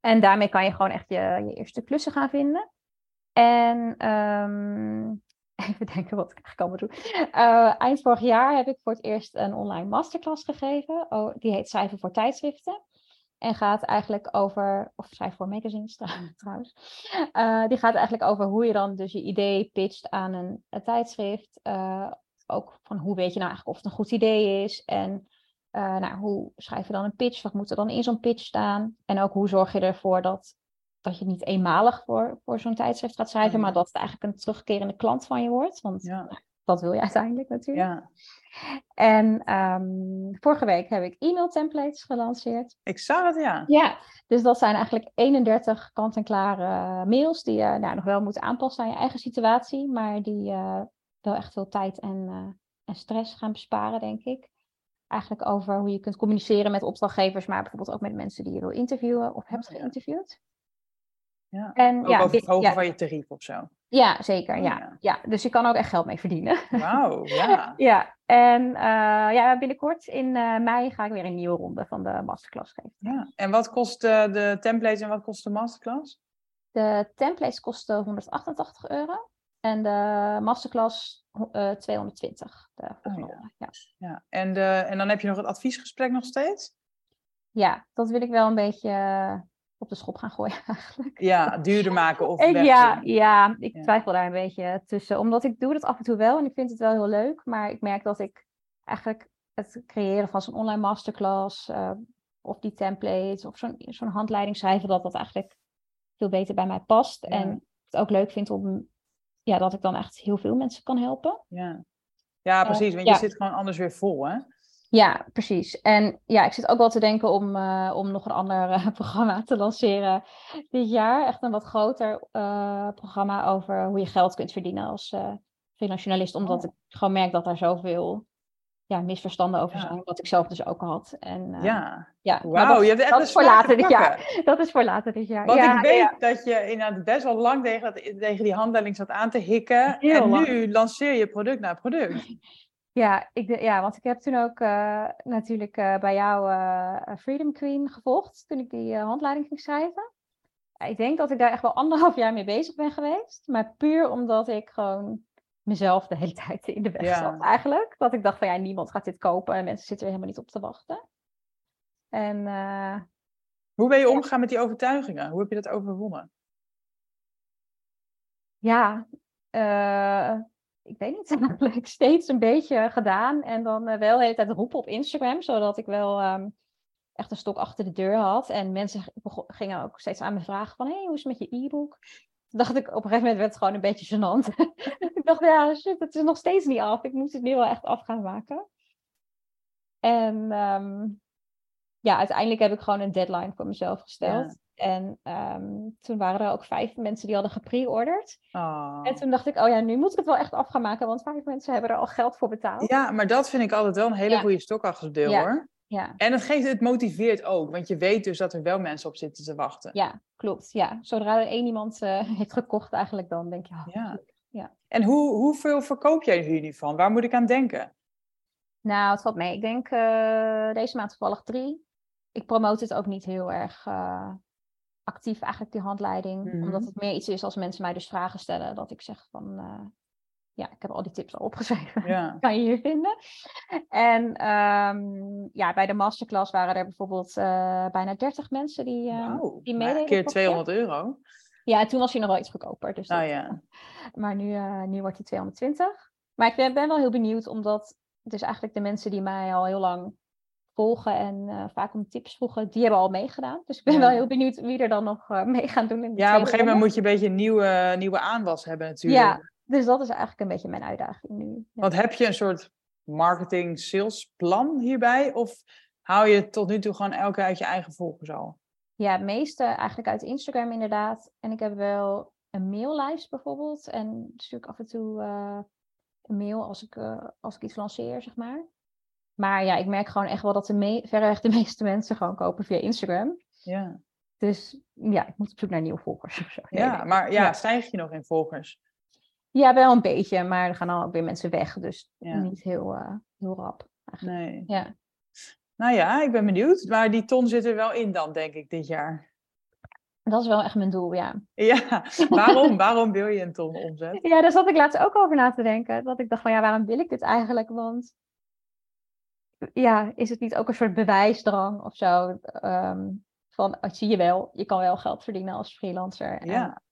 En daarmee kan je gewoon echt je, je eerste klussen gaan vinden. En um, even denken wat ik eigenlijk allemaal doe. Uh, eind vorig jaar heb ik voor het eerst een online masterclass gegeven. Oh, die heet Schrijven voor tijdschriften. En gaat eigenlijk over, of schrijf voor magazines trouwens. Uh, die gaat eigenlijk over hoe je dan dus je idee pitcht aan een, een tijdschrift. Uh, ook van hoe weet je nou eigenlijk of het een goed idee is. En uh, nou, hoe schrijf je dan een pitch? Wat moet er dan in zo'n pitch staan? En ook hoe zorg je ervoor dat, dat je niet eenmalig voor, voor zo'n tijdschrift gaat schrijven. Ja. Maar dat het eigenlijk een terugkerende klant van je wordt. Want ja. Dat wil je uiteindelijk natuurlijk. Ja. En um, vorige week heb ik e-mail templates gelanceerd. Ik zag het, ja. Ja, dus dat zijn eigenlijk eenendertig kant-en-klare mails die je nou, nog wel moet aanpassen aan je eigen situatie. Maar die uh, wel echt veel tijd en, uh, en stress gaan besparen, denk ik. Eigenlijk over hoe je kunt communiceren met opdrachtgevers, maar bijvoorbeeld ook met mensen die je wil interviewen of hebt geïnterviewd. Ja, en, ook ja, over het hoger ja. van je tarief of zo. Ja, zeker. Oh, ja. Ja. Ja, dus je kan ook echt geld mee verdienen. Wauw, ja. Ja, en uh, ja, binnenkort in uh, mei ga ik weer een nieuwe ronde van de masterclass geven. Ja. En wat kost uh, de templates en wat kost de masterclass? De templates kosten honderdachtentachtig euro en de masterclass uh, tweehonderdtwintig. De volgende. Oh, ja. Ja. Ja. En, uh, en dan heb je nog het adviesgesprek nog steeds? Ja, dat wil ik wel een beetje... Uh, op de schop gaan gooien eigenlijk. Ja, duurder maken of weg. Ja, ja, ik ja. twijfel daar een beetje tussen. Omdat ik doe dat af en toe wel en ik vind het wel heel leuk. Maar ik merk dat ik eigenlijk het creëren van zo'n online masterclass... Uh, of die templates of zo'n, zo'n handleiding schrijven... dat dat eigenlijk veel beter bij mij past. Ja. En het ook leuk vind om... ja, dat ik dan echt heel veel mensen kan helpen. Ja, ja precies. Want uh, ja. je zit gewoon anders weer vol, hè? Ja, precies. En ja, ik zit ook wel te denken om, uh, om nog een ander uh, programma te lanceren dit jaar. Echt een wat groter uh, programma over hoe je geld kunt verdienen als uh, freelance journalist. Omdat oh. ik gewoon merk dat daar zoveel ja, misverstanden over ja. zijn. Wat ik zelf dus ook had. En, uh, ja, ja. Wauw, je hebt echt dat een is voor later dit jaar. Dat is voor later dit jaar. Want ja, ik weet ja. dat je inderdaad best wel lang tegen, dat, tegen die handleiding zat aan te hikken. Heel en lang. Nu lanceer je product na product. Ja, ik, ja, want ik heb toen ook uh, natuurlijk uh, bij jou uh, Freedom Queen gevolgd toen ik die uh, handleiding ging schrijven. Ja, ik denk dat ik daar echt wel anderhalf jaar mee bezig ben geweest. Maar puur omdat ik gewoon mezelf de hele tijd in de weg ja. zat eigenlijk. Dat ik dacht van ja, niemand gaat dit kopen en mensen zitten er helemaal niet op te wachten. En, uh, Hoe ben je ja. omgegaan met die overtuigingen? Hoe heb je dat overwonnen? Ja, eh... Uh, ik weet niet, namelijk steeds een beetje gedaan. En dan uh, wel de hele tijd roepen op Instagram. Zodat ik wel um, echt een stok achter de deur had. En mensen begon, gingen ook steeds aan me vragen van... hé, hey, hoe is het met je e-book? Toen dacht ik, op een gegeven moment werd het gewoon een beetje gênant. Ik dacht, ja, shit, het is nog steeds niet af. Ik moet het nu wel echt af gaan maken. En um, ja, uiteindelijk heb ik gewoon een deadline voor mezelf gesteld. Ja. En um, toen waren er ook vijf mensen die hadden gepreorderd. Oh. En toen dacht ik, oh ja, nu moet ik het wel echt af gaan maken. Want vijf mensen hebben er al geld voor betaald. Ja, maar dat vind ik altijd wel een hele ja. goede stok achter de deur, ja. hoor. Ja. En het, geeft, het motiveert ook. Want je weet dus dat er wel mensen op zitten te wachten. Ja, klopt. Ja. Zodra er één iemand uh, heeft gekocht eigenlijk dan, denk je... Oh, ja. Ja. En hoe, hoeveel verkoop jij hier nu van? Waar moet ik aan denken? Nou, het valt mee. Ik denk uh, deze maand toevallig drie. Ik promote het ook niet heel erg... Uh, actief eigenlijk die handleiding. Mm-hmm. Omdat het meer iets is als mensen mij dus vragen stellen. Dat ik zeg van... Uh, ja, ik heb al die tips al opgeschreven. Ja. Kan je hier vinden. En um, ja, bij de masterclass waren er bijvoorbeeld uh, bijna dertig mensen die, uh, wow. die meededen. Een keer tweehonderd euro. Ja, toen was hij nog wel iets goedkoper. Dus oh, dat, ja. Maar nu, uh, nu wordt hij tweehonderdtwintig. Maar ik ben, ben wel heel benieuwd. Omdat dus eigenlijk de mensen die mij al heel lang... volgen en uh, vaak om tips vroegen, die hebben al meegedaan. Dus ik ben ja. wel heel benieuwd wie er dan nog uh, mee gaan doen. In de ja, op een gegeven moment moet je een beetje een nieuwe, nieuwe aanwas hebben natuurlijk. Ja, dus dat is eigenlijk een beetje mijn uitdaging nu. Ja. Want heb je een soort marketing-salesplan hierbij? Of hou je tot nu toe gewoon elke uit je eigen volgers al? Ja, het meeste eigenlijk uit Instagram inderdaad. En ik heb wel een maillijst bijvoorbeeld. En stuur ik af en toe uh, een mail als ik, uh, als ik iets lanceer, zeg maar. Maar ja, ik merk gewoon echt wel dat de me- verreweg de meeste mensen gewoon kopen via Instagram. Ja. Dus ja, ik moet op zoek naar nieuwe volgers of zo. Nee, ja, nee. Maar ja, ja, stijg je nog in volgers? Ja, wel een beetje, maar er gaan dan ook weer mensen weg. Dus ja. niet heel, uh, heel rap. Eigenlijk. Nee. Ja. Nou ja, ik ben benieuwd. Maar die ton zit er wel in dan, denk ik, dit jaar. Dat is wel echt mijn doel, ja. Ja, waarom, waarom wil je een ton omzet? Ja, daar zat ik laatst ook over na te denken. Dat ik dacht van, ja, waarom wil ik dit eigenlijk? Want ja, is het niet ook een soort bewijsdrang of zo? Um, van, oh, zie je wel, je kan wel geld verdienen als freelancer. Ja. En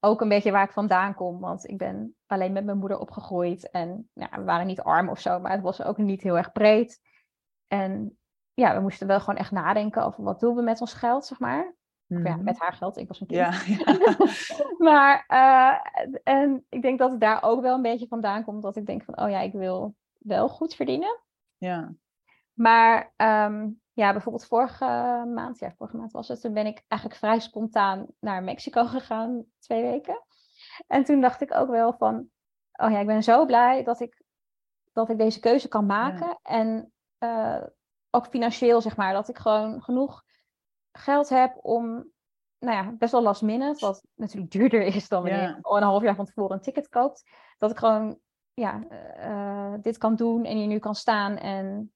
ook een beetje waar ik vandaan kom. Want ik ben alleen met mijn moeder opgegroeid. En ja, we waren niet arm of zo, maar het was ook niet heel erg breed. En ja, we moesten wel gewoon echt nadenken over wat doen we met ons geld, zeg maar. Ja, met haar geld, ik was een kind. Ja, ja. maar uh, en ik denk dat het daar ook wel een beetje vandaan komt. Dat ik denk van, oh ja, ik wil wel goed verdienen. Ja. Maar um, ja, bijvoorbeeld vorige maand, ja, vorige maand was het. Toen ben ik eigenlijk vrij spontaan naar Mexico gegaan, twee weken. En toen dacht ik ook wel van, oh ja, ik ben zo blij dat ik, dat ik deze keuze kan maken. Ja. En uh, ook financieel, zeg maar, dat ik gewoon genoeg geld heb om, nou ja, best wel last minute, wat natuurlijk duurder is dan wanneer je al een half jaar van tevoren een ticket koopt, dat ik gewoon, ja, uh, dit kan doen en hier nu kan staan en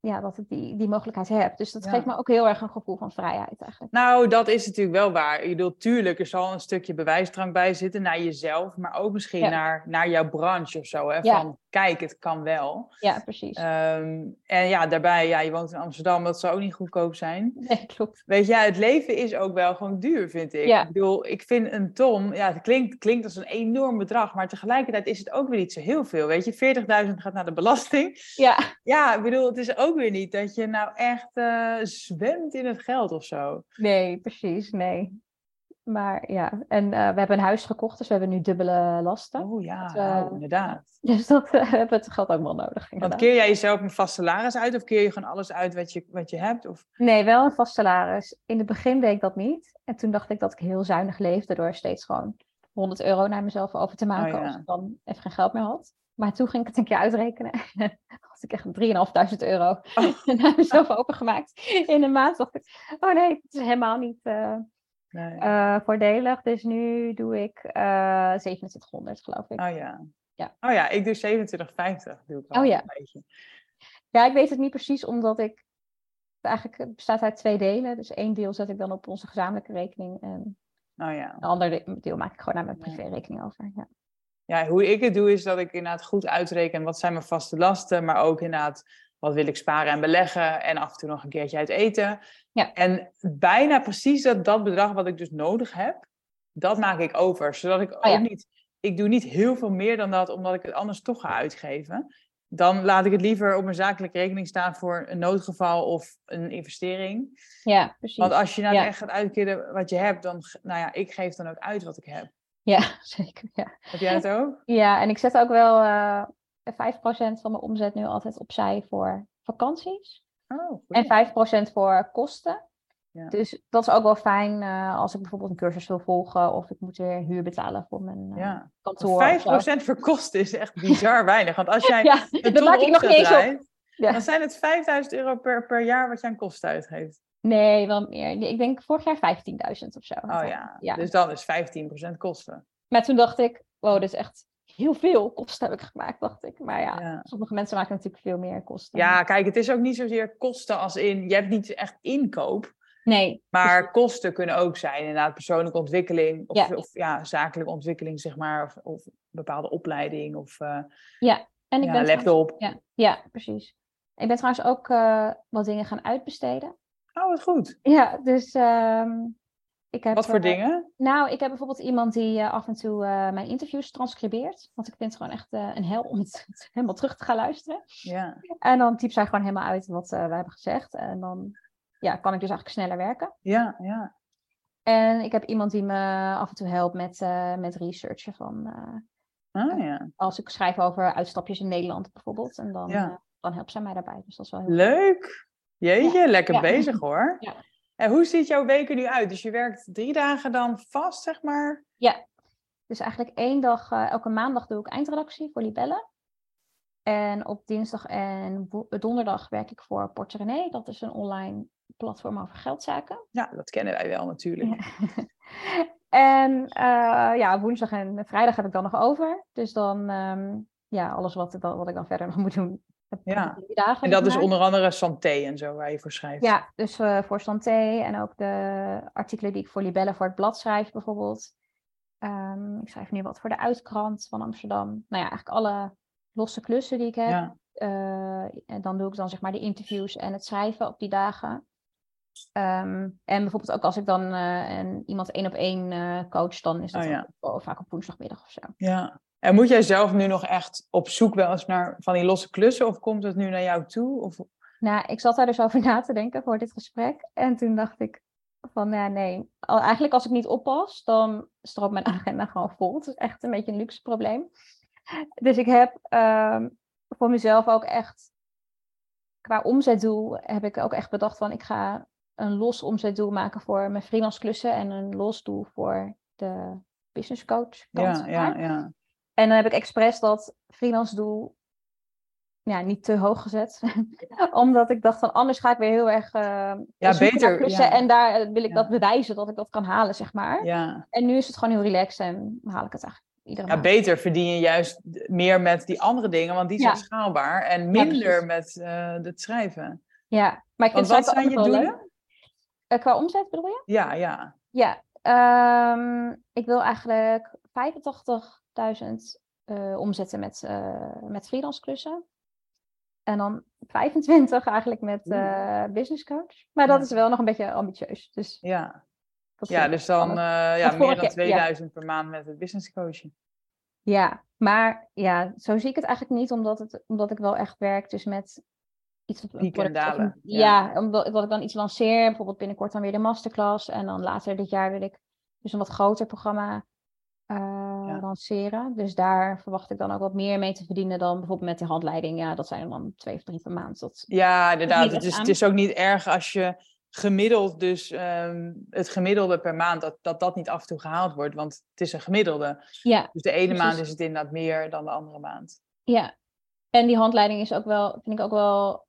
ja, dat ik die, die mogelijkheid heb. Dus dat ja. geeft me ook heel erg een gevoel van vrijheid eigenlijk. Nou, dat is natuurlijk wel waar. Ik bedoel, tuurlijk, er zal een stukje bewijsdrang bij zitten naar jezelf, maar ook misschien ja. naar, naar jouw branche of zo. Hè? Ja. Van, kijk, het kan wel. Ja, precies. Um, en ja, daarbij, ja, je woont in Amsterdam, dat zou ook niet goedkoop zijn. Nee, klopt. Weet je, ja, het leven is ook wel gewoon duur, vind ik. Ja. Ik bedoel, ik vind een ton, ja, het klinkt, klinkt als een enorm bedrag, maar tegelijkertijd is het ook weer niet zo heel veel. Weet je, veertigduizend gaat naar de belasting. Ja. Ja, ik bedoel, het is ook weer niet dat je nou echt uh, zwemt in het geld of zo. Nee, precies, nee. Maar ja, en uh, we hebben een huis gekocht, dus we hebben nu dubbele lasten. Oh ja, dat, uh, oh, inderdaad. Dus dat uh, hebben het geld ook wel nodig. Inderdaad. Want keer jij jezelf een vast salaris uit of keer je gewoon alles uit wat je, wat je hebt? Of? Nee, wel een vast salaris. In het begin deed ik dat niet. En toen dacht ik dat ik heel zuinig leefde door steeds gewoon honderd euro naar mezelf over te maken. Oh, ja. Als ik dan even geen geld meer had. Maar toen ging ik het een keer uitrekenen. Had ik echt drieduizend vijfhonderd euro oh. naar mezelf oh. opengemaakt. In een maand dacht ik, oh nee, het is helemaal niet... Uh, Nee. Uh, voordelig, dus nu doe ik uh, zevenentwintighonderd, geloof ik. Oh ja. ja. Oh ja, ik doe zevenentwintig vijftig. Doe ik al oh ja. Een beetje. Ja, ik weet het niet precies, omdat ik... Eigenlijk het bestaat uit twee delen. Dus één deel zet ik dan op onze gezamenlijke rekening. En oh ja. een ander deel maak ik gewoon naar mijn privérekening over. Ja. ja, hoe ik het doe is dat ik inderdaad goed uitreken wat zijn mijn vaste lasten, maar ook inderdaad... Wat wil ik sparen en beleggen? En af en toe nog een keertje uit eten. Ja. En bijna precies dat, dat bedrag wat ik dus nodig heb, dat maak ik over. Zodat ik oh, ook ja. niet... Ik doe niet heel veel meer dan dat, omdat ik het anders toch ga uitgeven. Dan laat ik het liever op mijn zakelijke rekening staan voor een noodgeval of een investering. Ja, precies. Want als je nou ja. echt gaat uitkeren wat je hebt, dan... Nou ja, ik geef dan ook uit wat ik heb. Ja, zeker. Ja. Heb jij het ook? Ja, en ik zet ook wel... Uh... vijf procent van mijn omzet nu altijd opzij voor vakanties. Oh, en vijf procent voor kosten. Ja. Dus dat is ook wel fijn uh, als ik bijvoorbeeld een cursus wil volgen... of ik moet weer huur betalen voor mijn uh, ja. kantoor. vijf procent voor kosten is echt bizar weinig. Want als jij ja, een ton omzet draait, ja. dan zijn het vijfduizend euro per, per jaar wat je aan kosten uitgeeft. Nee, wel meer. Ik denk vorig jaar vijftienduizend of zo. Oh ja. ja, dus dat is vijftien procent kosten. Maar toen dacht ik, wow, dit is echt... Heel veel kosten heb ik gemaakt, dacht ik. Maar ja, ja, sommige mensen maken natuurlijk veel meer kosten. Ja, kijk, het is ook niet zozeer kosten als in... Je hebt niet echt inkoop. Nee. Maar precies. Kosten kunnen ook zijn. Inderdaad, persoonlijke ontwikkeling. Of ja, of, ja zakelijke ontwikkeling, zeg maar. Of, of bepaalde opleiding. Of uh, ja, en ik ja, ben laptop. Trouwens, ja, ja, precies. Ik ben trouwens ook uh, wat dingen gaan uitbesteden. Oh, wat goed. Ja, dus... Um... Ik heb, Wat voor uh, dingen? Nou, ik heb bijvoorbeeld iemand die uh, af en toe uh, mijn interviews transcribeert. Want ik vind het gewoon echt uh, een hel om het helemaal terug te gaan luisteren. Ja. En dan typt zij gewoon helemaal uit wat uh, wij hebben gezegd. En dan ja, kan ik dus eigenlijk sneller werken. Ja, ja. En ik heb iemand die me af en toe helpt met, uh, met researchen. Van, uh, ah, ja. uh, als ik schrijf over uitstapjes in Nederland bijvoorbeeld. En dan, ja. uh, dan helpt zij mij daarbij. Dus dat is wel heel leuk. Jeetje, ja. lekker ja. bezig hoor. Ja. En hoe ziet jouw week er nu uit? Dus je werkt drie dagen dan vast, zeg maar? Ja, dus eigenlijk één dag, uh, elke maandag doe ik eindredactie voor Libelle. En op dinsdag en wo- donderdag werk ik voor PorteRenee. Dat is een online platform over geldzaken. Ja, dat kennen wij wel natuurlijk. Ja. en uh, ja, woensdag en vrijdag heb ik dan nog over. Dus dan, um, ja, alles wat, wat ik dan verder nog moet doen, Heb ja, dagen en dat gemaakt. Is onder andere Santé en zo waar je voor schrijft. Ja, dus uh, voor Santé en ook de artikelen die ik voor Libelle voor het blad schrijf bijvoorbeeld. Um, ik schrijf nu wat voor de Uitkrant van Amsterdam. Nou ja, eigenlijk alle losse klussen die ik heb. Ja. Uh, en dan doe ik dan zeg maar de interviews en het schrijven op die dagen. Um, en bijvoorbeeld ook als ik dan uh, een, iemand één op één uh, coach, dan is dat oh, ja. ook, oh, vaak op woensdagmiddag of zo. Ja. En moet jij zelf nu nog echt op zoek wel eens naar van die losse klussen? Of komt het nu naar jou toe? Of... Nou, ik zat daar dus over na te denken voor dit gesprek. En toen dacht ik van, ja, nee. Eigenlijk als ik niet oppas, dan stroopt mijn agenda gewoon vol. Het is echt een beetje een luxe probleem. Dus ik heb um, voor mezelf ook echt, qua omzetdoel, heb ik ook echt bedacht van, ik ga een los omzetdoel maken voor mijn freelance klussen. En een los doel voor de business coach kant. Ja, ja, ja. En dan heb ik expres dat freelance doel ja, niet te hoog gezet. Omdat ik dacht van anders ga ik weer heel erg... Uh, ja, beter. Ja. En daar wil ik ja. dat bewijzen dat ik dat kan halen, zeg maar. Ja. En nu is het gewoon heel relaxed en haal ik het eigenlijk iedere ja, maand. Beter verdien je juist meer met die andere dingen, want die zijn ja. schaalbaar. En minder ja, met uh, het schrijven. Ja, maar ik vind want wat zijn je doelen? Uh, qua omzet bedoel je? Ja, ja. Ja, um, ik wil eigenlijk vijfentachtig... duizend uh, omzetten met, uh, met freelance klussen. En dan vijfentwintig eigenlijk met uh, business coach. Maar dat ja. is wel nog een beetje ambitieus. Dus ja. ja, dus dan uh, ja, meer dan tweeduizend ja. per maand met het business coaching. Ja, maar ja, zo zie ik het eigenlijk niet. Omdat, het, omdat ik wel echt werk dus met iets... Pieken en dalen. Ja, ja, omdat, omdat ik dan iets lanceer. Bijvoorbeeld binnenkort dan weer de masterclass. En dan later dit jaar wil ik dus een wat groter programma... Uh, Ja. lanceren. Dus daar verwacht ik dan ook wat meer mee te verdienen dan bijvoorbeeld met de handleiding. Ja, dat zijn dan twee of drie per maand. Dat ja, inderdaad. Het is, het is ook niet erg als je gemiddeld dus um, het gemiddelde per maand, dat, dat dat niet af en toe gehaald wordt, want het is een gemiddelde. Ja, dus de ene precies. maand is het inderdaad meer dan de andere maand. Ja, en die handleiding is ook wel, vind ik ook wel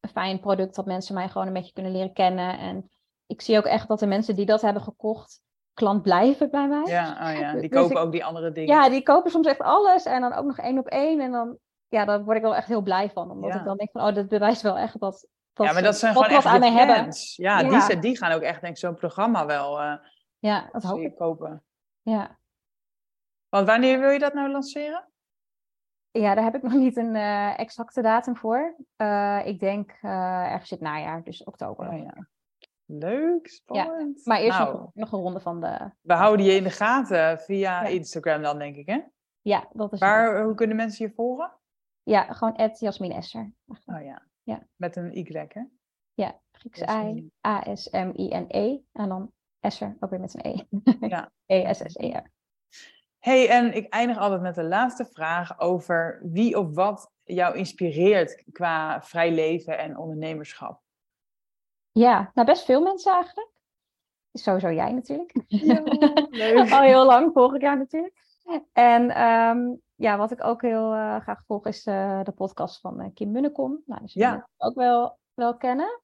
een fijn product dat mensen mij gewoon een beetje kunnen leren kennen. En ik zie ook echt dat de mensen die dat hebben gekocht klant blijven bij mij. Ja, oh ja. die dus kopen ik, ook die andere dingen. Ja, die kopen soms echt alles en dan ook nog één op één. En dan, ja, daar word ik wel echt heel blij van. Omdat ja. ik dan denk van, oh, dat bewijst wel echt dat, dat ja, maar dat zijn gewoon echt aan mij hebben. Ja, ja. Die, die gaan ook echt, denk ik, zo'n programma wel uh, ja, dat hoop ik. kopen. Ja. Want wanneer wil je dat nou lanceren? Ja, daar heb ik nog niet een uh, exacte datum voor. Uh, ik denk uh, ergens in het najaar, dus oktober. Oh, ja. Leuk, spannend. Ja, maar eerst nou, nog, nog een ronde van de... We houden je in de gaten via ja. Instagram dan, denk ik, hè? Ja, dat is... Waar, hoe kunnen mensen je volgen? Ja, gewoon at Yasmine Esser. Oh ja. ja, met een Y, hè? Ja, Grieks I, A S M I N E. En dan Esser, ook weer met een E. Ja. E S S E R. Hey, en ik eindig altijd met de laatste vraag over wie of wat jou inspireert qua vrij leven en ondernemerschap. Ja, nou best veel mensen eigenlijk. Sowieso jij natuurlijk. Ja, leuk. Al heel lang, vorig jaar natuurlijk. En um, ja, wat ik ook heel uh, graag volg is uh, de podcast van uh, Kim Munnekom. Nou, dus ja. die ook wel, wel kennen.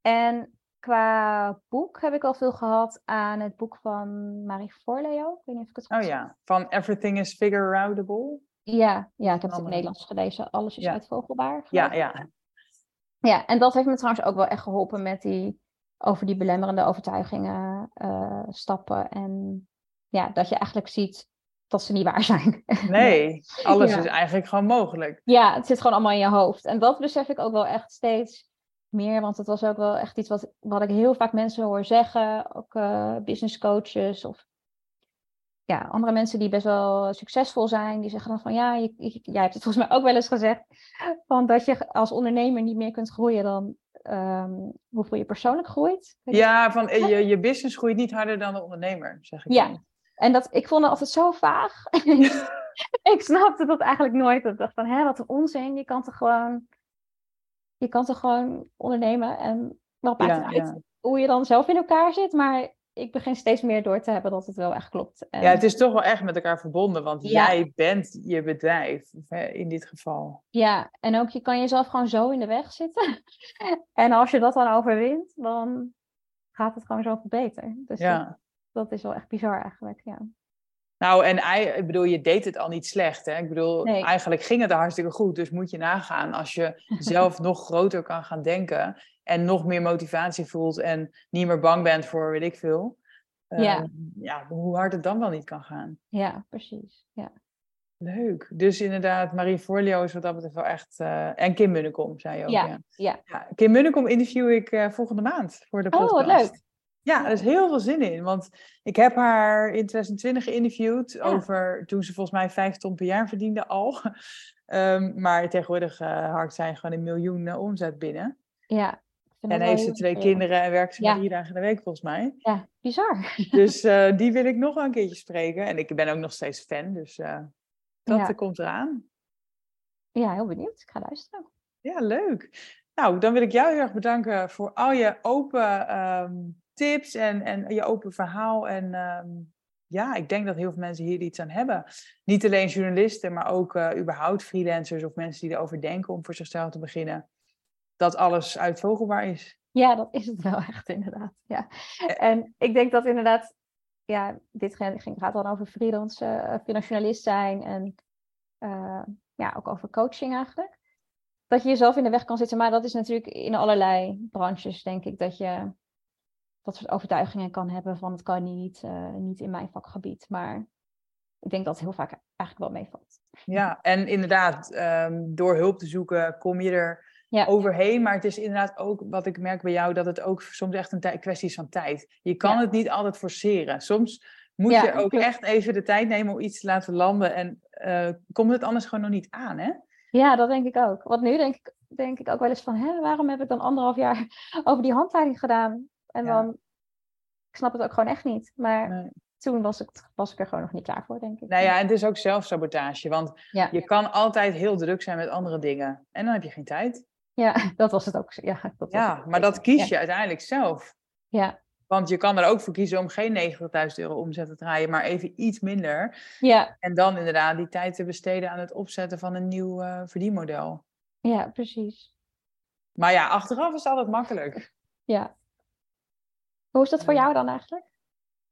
En qua boek heb ik al veel gehad aan het boek van Marie Forleo. Ik weet niet of ik het goed Oh ja, van Everything is Figureoutable. Ja, ja, ik heb het in Nederlands gelezen. Alles is ja. uitvogelbaar. Ja, ja. Ja, en dat heeft me trouwens ook wel echt geholpen met die, over die belemmerende overtuigingen uh, stappen. En ja, dat je eigenlijk ziet dat ze niet waar zijn. Nee, alles ja. is eigenlijk gewoon mogelijk. Ja, het zit gewoon allemaal in je hoofd. En dat besef ik ook wel echt steeds meer, want dat was ook wel echt iets wat, wat ik heel vaak mensen hoor zeggen. Ook uh, business coaches of ja, andere mensen die best wel succesvol zijn, die zeggen dan van ja, je, je, jij hebt het volgens mij ook wel eens gezegd, van dat je als ondernemer niet meer kunt groeien dan um, hoeveel je persoonlijk groeit. Ja, van je, je business groeit niet harder dan de ondernemer, zeg ik. Ja, dan. En dat, ik vond het altijd zo vaag. Ik snapte dat eigenlijk nooit. Ik dacht van, hè, wat een onzin, je kan toch gewoon, je kan toch gewoon ondernemen en wel maakt het ja, uit ja. hoe je dan zelf in elkaar zit, maar... Ik begin steeds meer door te hebben dat het wel echt klopt. En... Ja, het is toch wel echt met elkaar verbonden. Want ja. jij bent je bedrijf, in dit geval. Ja, en ook je kan jezelf gewoon zo in de weg zitten. En als je dat dan overwint, dan gaat het gewoon zoveel beter. Dus ja. dat, dat is wel echt bizar eigenlijk, ja. Nou, en ik bedoel, je deed het al niet slecht, hè? Ik bedoel, nee. Eigenlijk ging het hartstikke goed. Dus moet je nagaan als je zelf nog groter kan gaan denken en nog meer motivatie voelt en niet meer bang bent voor, weet ik veel. Ja. Um, ja, hoe hard het dan wel niet kan gaan. Ja, precies. Ja. Leuk. Dus inderdaad, Marie Forleo is wat dat betreft wel echt... Uh, en Kim Munnekom, zei je ook. Ja, ja. Ja. Ja, Kim Munnekom interview ik uh, volgende maand voor de podcast. Oh, wat leuk. Ja, er is heel veel zin in. Want ik heb haar in twintig twintig geïnterviewd ja. over toen ze volgens mij vijf ton per jaar verdiende al. Um, maar tegenwoordig uh, harkt zij gewoon een miljoen uh, omzet binnen. Ja. En heeft ze twee kinderen en werkt ze ja. maar drie dagen in de week volgens mij. Ja, bizar. Dus uh, die wil ik nog wel een keertje spreken. En ik ben ook nog steeds fan, dus uh, dat ja. komt eraan. Ja, heel benieuwd. Ik ga luisteren. Ja, leuk. Nou, dan wil ik jou heel erg bedanken voor al je open um, tips en, en je open verhaal. En um, ja, ik denk dat heel veel mensen hier iets aan hebben. Niet alleen journalisten, maar ook uh, überhaupt freelancers of mensen die erover denken om voor zichzelf te beginnen. Dat alles uitvogelbaar is. Ja, dat is het wel echt inderdaad. Ja. En ik denk dat inderdaad, ja, dit ging, gaat dan over freelance, uh, freelance journalist zijn en uh, ja, ook over coaching eigenlijk. Dat je jezelf in de weg kan zitten, maar dat is natuurlijk in allerlei branches denk ik dat je dat soort overtuigingen kan hebben van het kan niet, uh, niet in mijn vakgebied, maar ik denk dat het heel vaak eigenlijk wel meevalt. Ja, en inderdaad, um, door hulp te zoeken kom je er Ja. overheen, maar het is inderdaad ook wat ik merk bij jou, dat het ook soms echt een t- kwestie is van tijd. Je kan ja. het niet altijd forceren. Soms moet ja, je ook klopt. echt even de tijd nemen om iets te laten landen en uh, komt het anders gewoon nog niet aan, hè? Ja, dat denk ik ook. Want nu denk ik, denk ik ook wel eens van, hè, waarom heb ik dan anderhalf jaar over die handleiding gedaan? En ja. dan, ik snap het ook gewoon echt niet, maar... Nee. Toen was ik, was ik er gewoon nog niet klaar voor, denk ik. Nou ja, het is ook zelfsabotage. Want ja. je kan altijd heel druk zijn met andere dingen. En dan heb je geen tijd. Ja, dat was het ook. Ja, dat ja het. maar dat kies je ja. uiteindelijk zelf. Ja. Want je kan er ook voor kiezen om geen negentigduizend euro omzet te draaien, maar even iets minder. Ja. En dan inderdaad die tijd te besteden aan het opzetten van een nieuw uh, verdienmodel. Ja, precies. Maar ja, achteraf is het altijd makkelijk. Ja. Hoe is dat voor jou dan eigenlijk?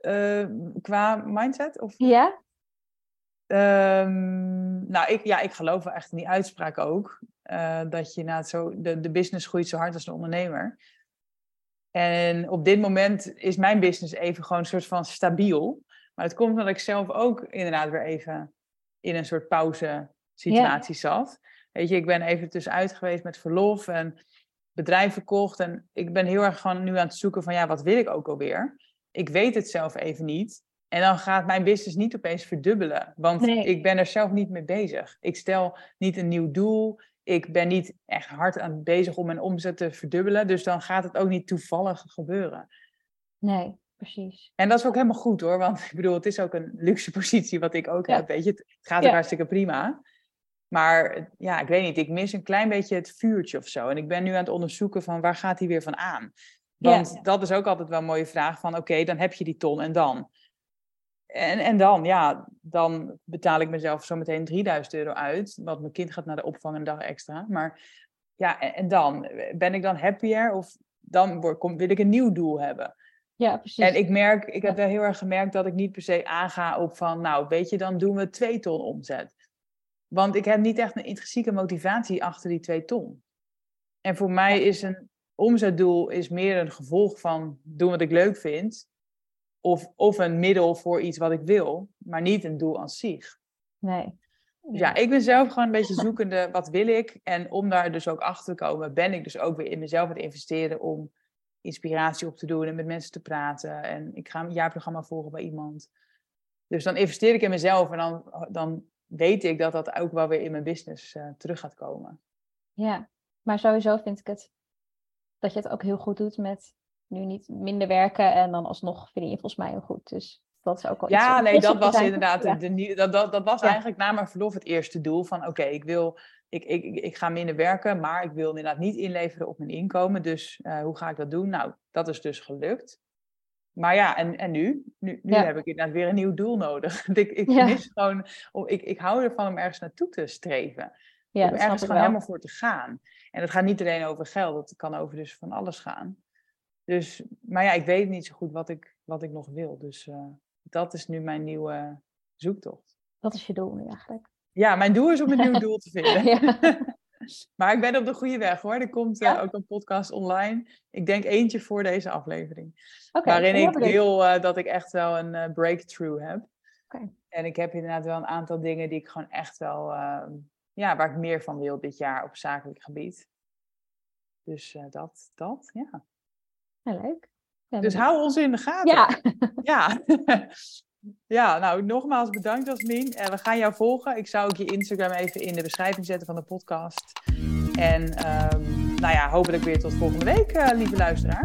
Uh, qua mindset? Of... Ja. Um, nou, ik, ja, ik geloof wel echt in die uitspraak ook. Uh, dat je na het zo, de, de business groeit zo hard als een ondernemer. En op dit moment is mijn business even gewoon een soort van stabiel. Maar het komt omdat ik zelf ook inderdaad weer even in een soort pauze situatie ja. zat. Weet je, ik ben even tussenuit geweest met verlof en bedrijf verkocht. En ik ben heel erg gewoon nu aan het zoeken van ja, wat wil ik ook alweer? Ik weet het zelf even niet. En dan gaat mijn business niet opeens verdubbelen. Want nee. ik ben er zelf niet mee bezig. Ik stel niet een nieuw doel. Ik ben niet echt hard aan bezig om mijn omzet te verdubbelen. Dus dan gaat het ook niet toevallig gebeuren. Nee, precies. En dat is ook helemaal goed hoor. Want ik bedoel, het is ook een luxe positie wat ik ook ja. heb. Weet je, het gaat ook ja. hartstikke prima. Maar ja, ik weet niet. Ik mis een klein beetje het vuurtje of zo. En ik ben nu aan het onderzoeken van waar gaat die weer van aan? Want ja. dat is ook altijd wel een mooie vraag van, oké, okay, dan heb je die ton en dan? En, en dan, ja, dan betaal ik mezelf zometeen drieduizend euro uit, want mijn kind gaat naar de opvang een dag extra. Maar ja, en, en dan? Ben ik dan happier of dan word, kom, wil ik een nieuw doel hebben? Ja, precies. En ik merk, ik heb wel heel erg gemerkt dat ik niet per se aanga op van, nou, weet je, dan doen we twee ton omzet. Want ik heb niet echt een intrinsieke motivatie achter die twee ton. En voor mij is een... omzetdoel is meer een gevolg van doen wat ik leuk vind. Of, of een middel voor iets wat ik wil. Maar niet een doel aan zich. Nee. Dus ja, ik ben zelf gewoon een beetje zoekende. Wat wil ik? En om daar dus ook achter te komen. Ben ik dus ook weer in mezelf aan het investeren. Om inspiratie op te doen. En met mensen te praten. En ik ga een jaarprogramma volgen bij iemand. Dus dan investeer ik in mezelf. En dan, dan weet ik dat dat ook wel weer in mijn business uh, terug gaat komen. Ja, maar sowieso vind ik het. Dat je het ook heel goed doet met nu niet minder werken en dan alsnog vind je het volgens mij heel goed. Dus dat is ook al iets. Ja, nee, dat was inderdaad ja. de nieuw, dat, dat, dat was ja. eigenlijk na mijn verlof het eerste doel van oké, okay, ik wil, ik, ik, ik ga minder werken, maar ik wil inderdaad niet inleveren op mijn inkomen. Dus uh, hoe ga ik dat doen? Nou, dat is dus gelukt. Maar ja, en, en nu? Nu, nu ja. heb ik inderdaad weer een nieuw doel nodig. ik ik ja. mis gewoon, ik, ik hou ervan om ergens naartoe te streven. Ja, om ergens gewoon helemaal voor te gaan. En het gaat niet alleen over geld. Het kan over dus van alles gaan. Dus, maar ja, ik weet niet zo goed wat ik, wat ik nog wil. Dus uh, dat is nu mijn nieuwe zoektocht. Dat is je doel nu eigenlijk? Ja, mijn doel is om een nieuw doel te vinden. Ja. Maar ik ben op de goede weg hoor. Er komt ja? uh, ook een podcast online. Ik denk eentje voor deze aflevering. Okay, waarin ik deel uh, dat ik echt wel een uh, breakthrough heb. Okay. En ik heb inderdaad wel een aantal dingen die ik gewoon echt wel... Uh, ja, waar ik meer van wil dit jaar op zakelijk gebied. Dus uh, dat, dat, ja. ja leuk. Ja, dus hou ons in de gaten. Ja. Ja. Ja, nou nogmaals bedankt Yasmine. En we gaan jou volgen. Ik zou ook je Instagram even in de beschrijving zetten van de podcast. En um, nou ja, hopelijk weer tot volgende week, uh, lieve luisteraar.